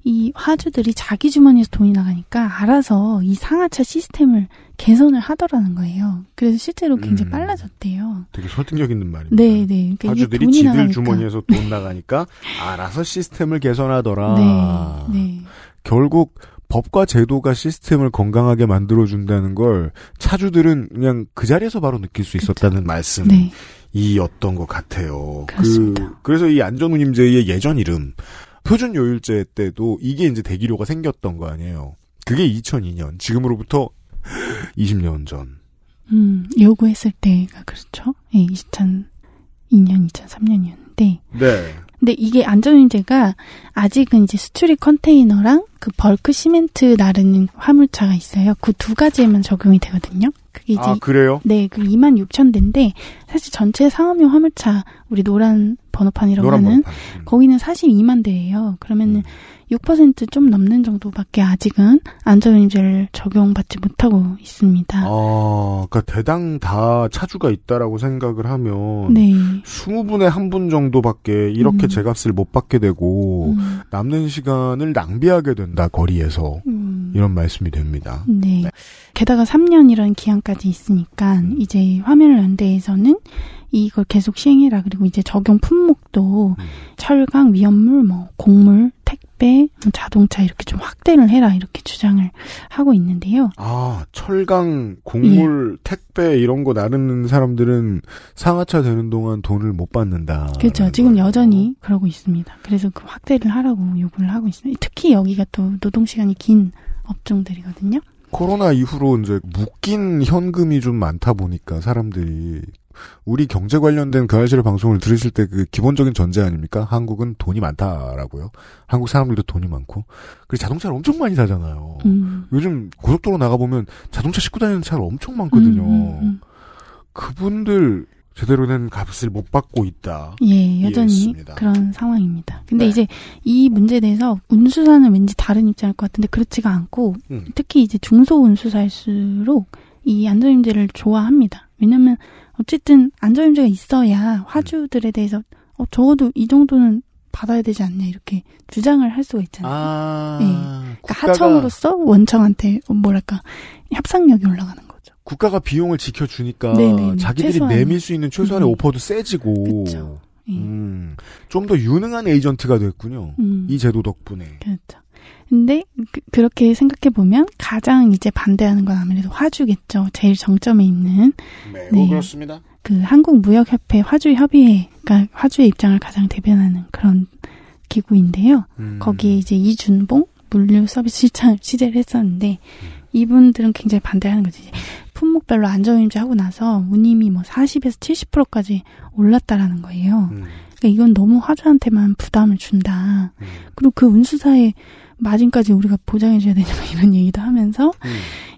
이 화주들이 자기 주머니에서 돈이 나가니까 알아서 이 상하차 시스템을 개선을 하더라는 거예요. 그래서 실제로 굉장히 빨라졌대요. 되게 설득력 있는 말입니다. 네, 네. 그러니까 화주들이 돈이 지들 나가니까. 주머니에서 돈 나가니까 알아서 시스템을 개선하더라. 네, 네. 결국 법과 제도가 시스템을 건강하게 만들어준다는 걸 차주들은 그냥 그 자리에서 바로 느낄 수 있었다는 말씀. 네. 이었던 것 같아요. 그렇습니다. 그래서 이 안전운임제의 예전 이름 표준 요율제 때도 이게 이제 대기료가 생겼던 거 아니에요. 그게 2002년 지금으로부터 20년 전. 요구했을 때가 그렇죠. 예, 2002년, 2003년이었는데. 네. 근데 이게 안전운임제가 아직은 이제 수출입 컨테이너랑 그 벌크 시멘트 나르는 화물차가 있어요. 그 두 가지에만 적용이 되거든요. 그게 이제 아, 그래요? 네, 그 26,000대인데 사실 전체 상업용 화물차 우리 노란 번호판이라고 하는 번호판. 거기는 42만 대예요. 그러면은 6% 좀 넘는 정도밖에 아직은 안전운임제를 적용받지 못하고 있습니다. 아, 그러니까 대당 다 차주가 있다라고 생각을 하면 네. 20분의 1분 정도밖에 이렇게 제값을 못 받게 되고 남는 시간을 낭비하게 된다, 거리에서. 이런 말씀이 됩니다. 네. 네. 게다가 3년이라는 기한까지 있으니까 이제 화물연대에서는 이걸 계속 시행해라. 그리고 이제 적용 품목도 철강, 위험물, 뭐 곡물, 택배, 자동차 이렇게 좀 확대를 해라 이렇게 주장을 하고 있는데요. 아, 철강, 곡물, 예. 택배 이런 거 나르는 사람들은 상하차 되는 동안 돈을 못 받는다. 그렇죠. 지금 여전히 그러고 있습니다. 그래서 그 확대를 하라고 요구를 하고 있습니다. 특히 여기가 또 노동시간이 긴 업종들이거든요. 코로나 이후로 이제 묶인 현금이 좀 많다 보니까 사람들이 우리 경제 관련된 그 아실 방송을 들으실 때 그 기본적인 전제 아닙니까? 한국은 돈이 많다라고요. 한국 사람들도 돈이 많고. 그리고 자동차를 엄청 많이 사잖아요. 요즘 고속도로 나가보면 자동차 싣고 다니는 차가 엄청 많거든요. 그분들 제대로 된 값을 못 받고 있다. 예, 여전히 이해했습니다. 그런 상황입니다. 근데 네. 이제 이 문제에 대해서 운수사는 왠지 다른 입장일 것 같은데 그렇지가 않고 특히 이제 중소 운수사일수록 이 안전운임제를 좋아합니다. 왜냐면 어쨌든 안전운임제가 있어야 화주들에 대해서 적어도 이 정도는 받아야 되지 않냐 이렇게 주장을 할 수가 있잖아요. 아, 예. 그러니까 하청으로서 원청한테 뭐랄까 협상력이 올라가는 거죠. 국가가 비용을 지켜주니까 네네, 자기들이 최소한. 내밀 수 있는 최소한의 오퍼도 세지고 예. 좀 더 유능한 에이전트가 됐군요. 이 제도 덕분에. 그렇죠. 근데 그렇게 생각해보면 가장 이제 반대하는 건 아무래도 화주겠죠. 제일 정점에 있는. 매우 네, 그렇습니다. 그 한국무역협회 화주협의회가 화주의 입장을 가장 대변하는 그런 기구인데요. 거기에 이제 이준봉 물류서비스 실장 취재를 했었는데 이분들은 굉장히 반대하는 거지. 품목별로 안전운임제 하고 나서 운임이 뭐 40에서 70%까지 올랐다라는 거예요. 그러니까 이건 너무 화주한테만 부담을 준다. 그리고 그 운수사의 마진까지 우리가 보장해줘야 되냐 이런 얘기도 하면서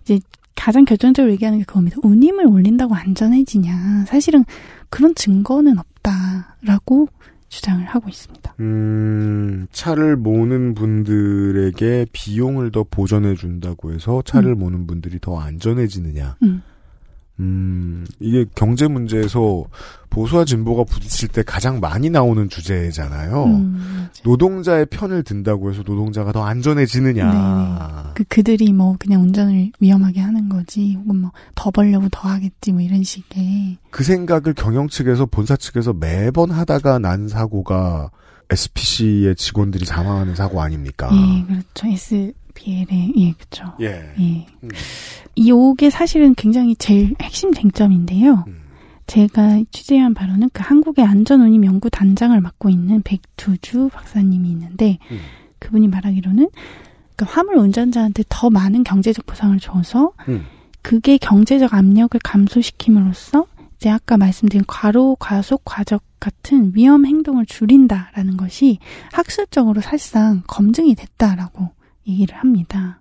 이제 가장 결정적으로 얘기하는 게 그겁니다. 운임을 올린다고 안전해지냐. 사실은 그런 증거는 없다라고 주장을 하고 있습니다. 차를 모는 분들에게 비용을 더 보전해준다고 해서 차를 모는 분들이 더 안전해지느냐. 이게 경제 문제에서 보수와 진보가 부딪힐 때 가장 많이 나오는 주제잖아요. 노동자의 편을 든다고 해서 노동자가 더 안전해지느냐. 그들이 뭐 그냥 운전을 위험하게 하는 거지. 혹은 뭐 더 벌려고 더 하겠지 뭐 이런 식의. 그 생각을 경영 측에서 본사 측에서 매번 하다가 난 사고가 SPC의 직원들이 사망하는 사고 아닙니까? 예, 그렇죠. BL에, 예, 그쵸. 예. 예. 요게 사실은 굉장히 제일 핵심 쟁점인데요. 제가 취재한 바로는 그 한국의 안전운임 연구단장을 맡고 있는 백두주 박사님이 있는데, 그분이 말하기로는 그 화물 운전자한테 더 많은 경제적 보상을 줘서, 그게 경제적 압력을 감소시킴으로써, 이제 아까 말씀드린 과로, 과속, 과적 같은 위험 행동을 줄인다라는 것이 학술적으로 사실상 검증이 됐다라고 얘기를 합니다.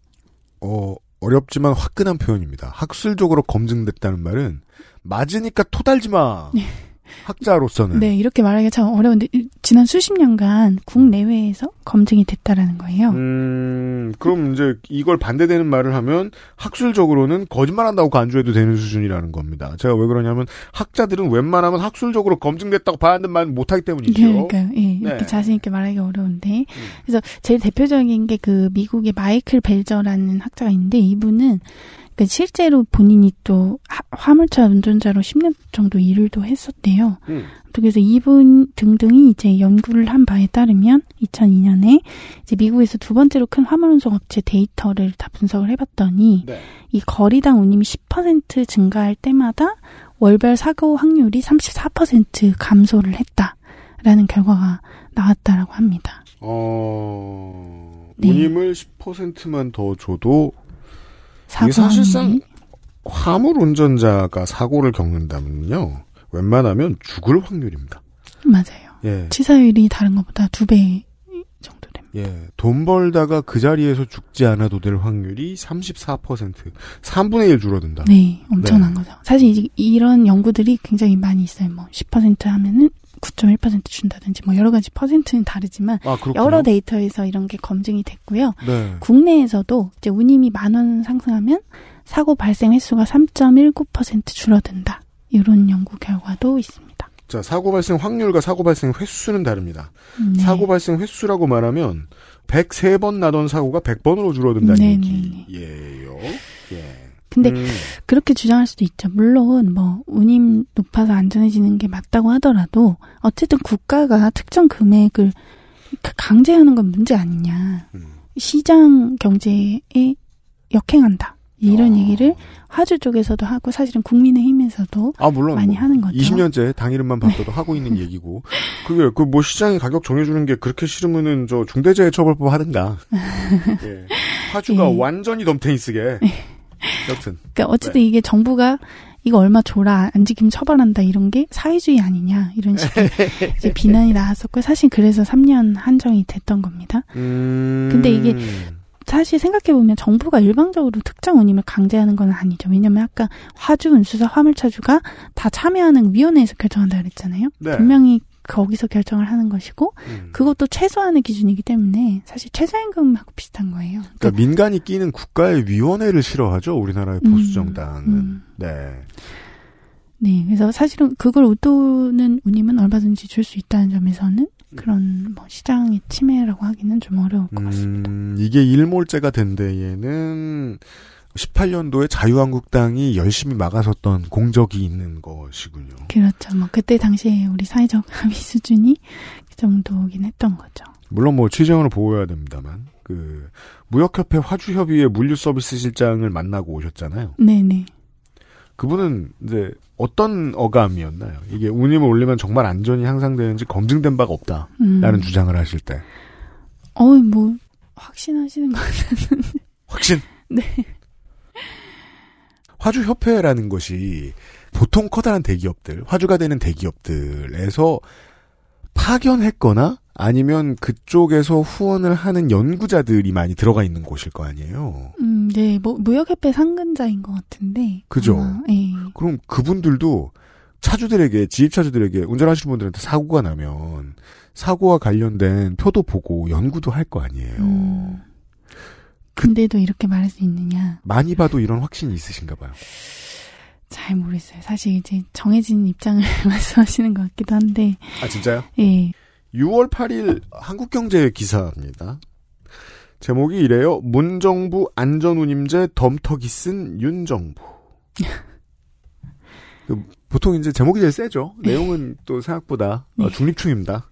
어렵지만 화끈한 표현입니다. 학술적으로 검증됐다는 말은 맞으니까 토달지 마. 학자로서는. 네, 이렇게 말하기가 참 어려운데 지난 수십 년간 국내외에서 검증이 됐다라는 거예요. 그럼 이제 이걸 반대되는 말을 하면 학술적으로는 거짓말한다고 간주해도 되는 수준이라는 겁니다. 제가 왜 그러냐면 학자들은 웬만하면 학술적으로 검증됐다고 봐야 하는 말 못하기 때문이죠. 그러니까요. 예, 이렇게 네. 자신 있게 말하기가 어려운데 그래서 제일 대표적인 게 그 미국의 마이클 벨저라는 학자가 있는데 이분은 실제로 본인이 또 화물차 운전자로 10년 정도 일도 했었대요. 그래서 이분 등등이 이제 연구를 한 바에 따르면 2002년에 이제 미국에서 두 번째로 큰 화물 운송 업체 데이터를 다 분석을 해봤더니 네. 이 거리당 운임이 10% 증가할 때마다 월별 사고 확률이 34% 감소를 했다라는 결과가 나왔다라고 합니다. 네. 운임을 10%만 더 줘도 이게 사실상 화물 운전자가 사고를 겪는다면요. 웬만하면 죽을 확률입니다. 맞아요. 예. 치사율이 다른 것보다 2배 정도 됩니다. 예. 돈 벌다가 그 자리에서 죽지 않아도 될 확률이 34%. 3분의 1 줄어든다. 네. 엄청난 거죠. 사실 이런 연구들이 굉장히 많이 있어요. 뭐 10% 하면은 9.1% 준다든지 뭐 여러 가지 퍼센트는 다르지만 여러 데이터에서 이런 게 검증이 됐고요. 네. 국내에서도 이제 운임이 10,000원 상승하면 사고 발생 횟수가 3.19% 줄어든다. 이런 연구 결과도 있습니다. 자, 사고 발생 확률과 사고 발생 횟수는 다릅니다. 네. 사고 발생 횟수라고 말하면 103번 나던 사고가 100번으로 줄어든다는 얘기예요. 예. 근데 그렇게 주장할 수도 있죠. 물론 뭐 운임 높아서 안전해지는 게 맞다고 하더라도 어쨌든 국가가 특정 금액을 강제하는 건 문제 아니냐. 시장 경제에 역행한다. 이런 얘기를 화주 쪽에서도 하고 사실은 국민의힘에서도 물론 많이 뭐 하는 거죠. 20년째 당 이름만 바꿔도 하고 있는 얘기고. 그게 그 뭐 시장이 가격 정해주는 게 그렇게 싫으면은 저 중대재해처벌법 하든가. 예. 화주가 예. 완전히 덤탱이 쓰게. 여튼. 그러니까 어쨌든 네. 이게 정부가 이거 얼마 줘라 안 지키면 처벌한다 이런 게 사회주의 아니냐 이런 식의 이제 비난이 나왔었고 사실 그래서 3년 한정이 됐던 겁니다. 근데 이게 사실 생각해보면 정부가 일방적으로 특정 운임을 강제하는 건 아니죠. 왜냐하면 아까 화주, 운수사, 화물차주가 다 참여하는 위원회에서 결정한다 그랬잖아요. 네. 분명히 거기서 결정을 하는 것이고 그것도 최소한의 기준이기 때문에 사실 최저임금하고 비슷한 거예요. 그러니까 민간이 끼는 국가의 위원회를 싫어하죠. 우리나라의 보수정당은. 네, 그래서 사실은 그걸 웃도는 운임은 얼마든지 줄 수 있다는 점에서는 그런 뭐 시장의 침해라고 하기는 좀 어려울 것 같습니다. 이게 일몰제가 된 데에는 18년도에 자유한국당이 열심히 막아섰던 공적이 있는 것이군요. 그렇죠. 뭐 그때 당시에 우리 사회적 합의 수준이 그 정도긴 했던 거죠. 물론 뭐 취재원을 보호해야 됩니다만 그 무역협회 화주협의회 물류서비스 실장을 만나고 오셨잖아요. 네네. 그분은 이제 어떤 어감이었나요? 이게 운임을 올리면 정말 안전이 향상되는지 검증된 바가 없다. 라는 주장을 하실 때. 뭐 확신하시는 것 같은데. 확신? 네. 화주협회라는 것이 보통 커다란 대기업들, 화주가 되는 대기업들에서 파견했거나 아니면 그쪽에서 후원을 하는 연구자들이 많이 들어가 있는 곳일 거 아니에요. 네, 뭐 무역협회 상근자인 것 같은데. 그죠. 네. 그럼 그분들도 차주들에게 지입차주들에게 운전하시는 분들한테 사고가 나면 사고와 관련된 표도 보고 연구도 할 거 아니에요. 근데도 이렇게 말할 수 있느냐. 많이 봐도 이런 확신이 있으신가 봐요. 잘 모르겠어요. 사실 이제 정해진 입장을 말씀하시는 것 같기도 한데. 아 진짜요? 예. 6월 8일 한국경제 기사입니다. 제목이 이래요. 문정부 안전운임제 덤터기 쓴 윤정부. 보통 이제 제목이 제일 세죠. 내용은 또 생각보다 중립충입니다.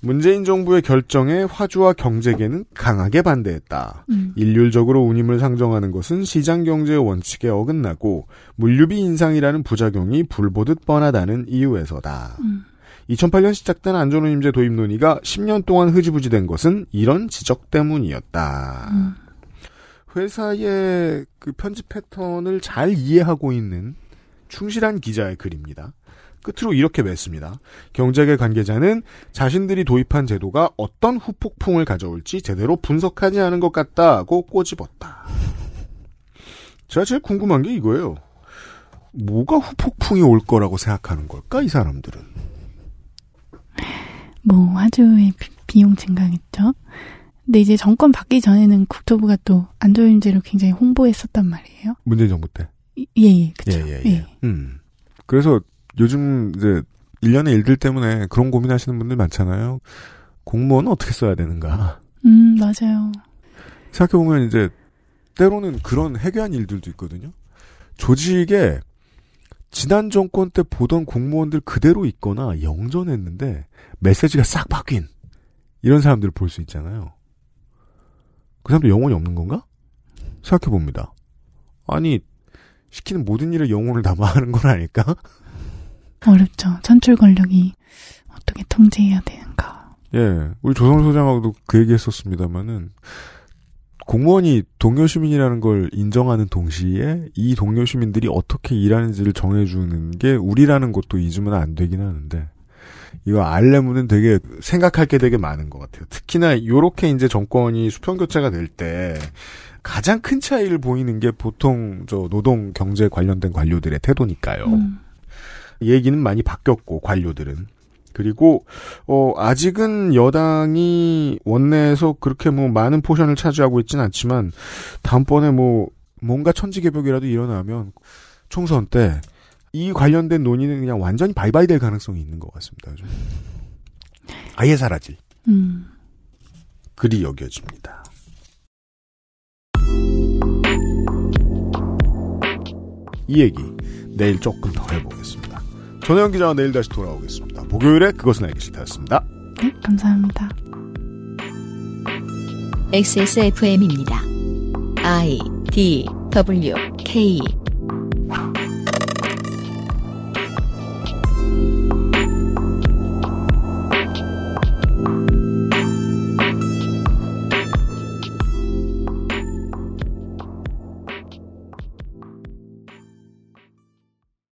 문재인 정부의 결정에 화주와 경제계는 강하게 반대했다. 일률적으로 운임을 상정하는 것은 시장경제의 원칙에 어긋나고 물류비 인상이라는 부작용이 불보듯 뻔하다는 이유에서다. 2008년 시작된 안전운임제 도입 논의가 10년 동안 흐지부지된 것은 이런 지적 때문이었다. 회사의 그 편집 패턴을 잘 이해하고 있는 충실한 기자의 글입니다. 끝으로 이렇게 맺습니다. 경제계 관계자는 자신들이 도입한 제도가 어떤 후폭풍을 가져올지 제대로 분석하지 않은 것 같다고 꼬집었다. 제가 제일 궁금한 게 이거예요. 뭐가 후폭풍이 올 거라고 생각하는 걸까? 이 사람들은. 뭐 화주의 비용 증가겠죠. 근데 이제 정권 받기 전에는 국토부가 또 안전운임제로 굉장히 홍보했었단 말이에요. 문재인 정부 때? 예, 그렇죠. 예. 그래서 요즘 이제 일련의 일들 때문에 그런 고민하시는 분들 많잖아요. 공무원은 어떻게 써야 되는가? 맞아요. 생각해 보면 이제 때로는 그런 해괴한 일들도 있거든요. 조직에 지난 정권 때 보던 공무원들 그대로 있거나 영전했는데 메시지가 싹 바뀐 이런 사람들을 볼 수 있잖아요. 그 사람도 영혼이 없는 건가? 생각해 봅니다. 아니 시키는 모든 일에 영혼을 담아하는 건 아닐까? 어렵죠. 선출 권력이 어떻게 통제해야 되는가. 예, 우리 조성호 소장하고도 그 얘기했었습니다만은 공무원이 동료 시민이라는 걸 인정하는 동시에 이 동료 시민들이 어떻게 일하는지를 정해주는 게 우리라는 것도 잊으면 안 되긴 하는데 이거 알레무는 되게 생각할 게 되게 많은 것 같아요. 특히나 요렇게 이제 정권이 수평 교체가 될 때 가장 큰 차이를 보이는 게 보통 저 노동 경제 관련된 관료들의 태도니까요. 이 얘기는 많이 바뀌었고 관료들은 그리고 아직은 여당이 원내에서 그렇게 뭐 많은 포션을 차지하고 있지는 않지만 다음번에 뭐 뭔가 천지개벽이라도 일어나면 총선 때 이 관련된 논의는 그냥 완전히 바이바이 될 가능성이 있는 것 같습니다. 요즘. 아예 사라질. 그리 여겨집니다. 이 얘기 내일 조금 더 해보겠습니다. 전혜원 기자와 내일 다시 돌아오겠습니다. 목요일에 그것은 알기 싫다였습니다. 네, 감사합니다. XSFM입니다. I, D, W, K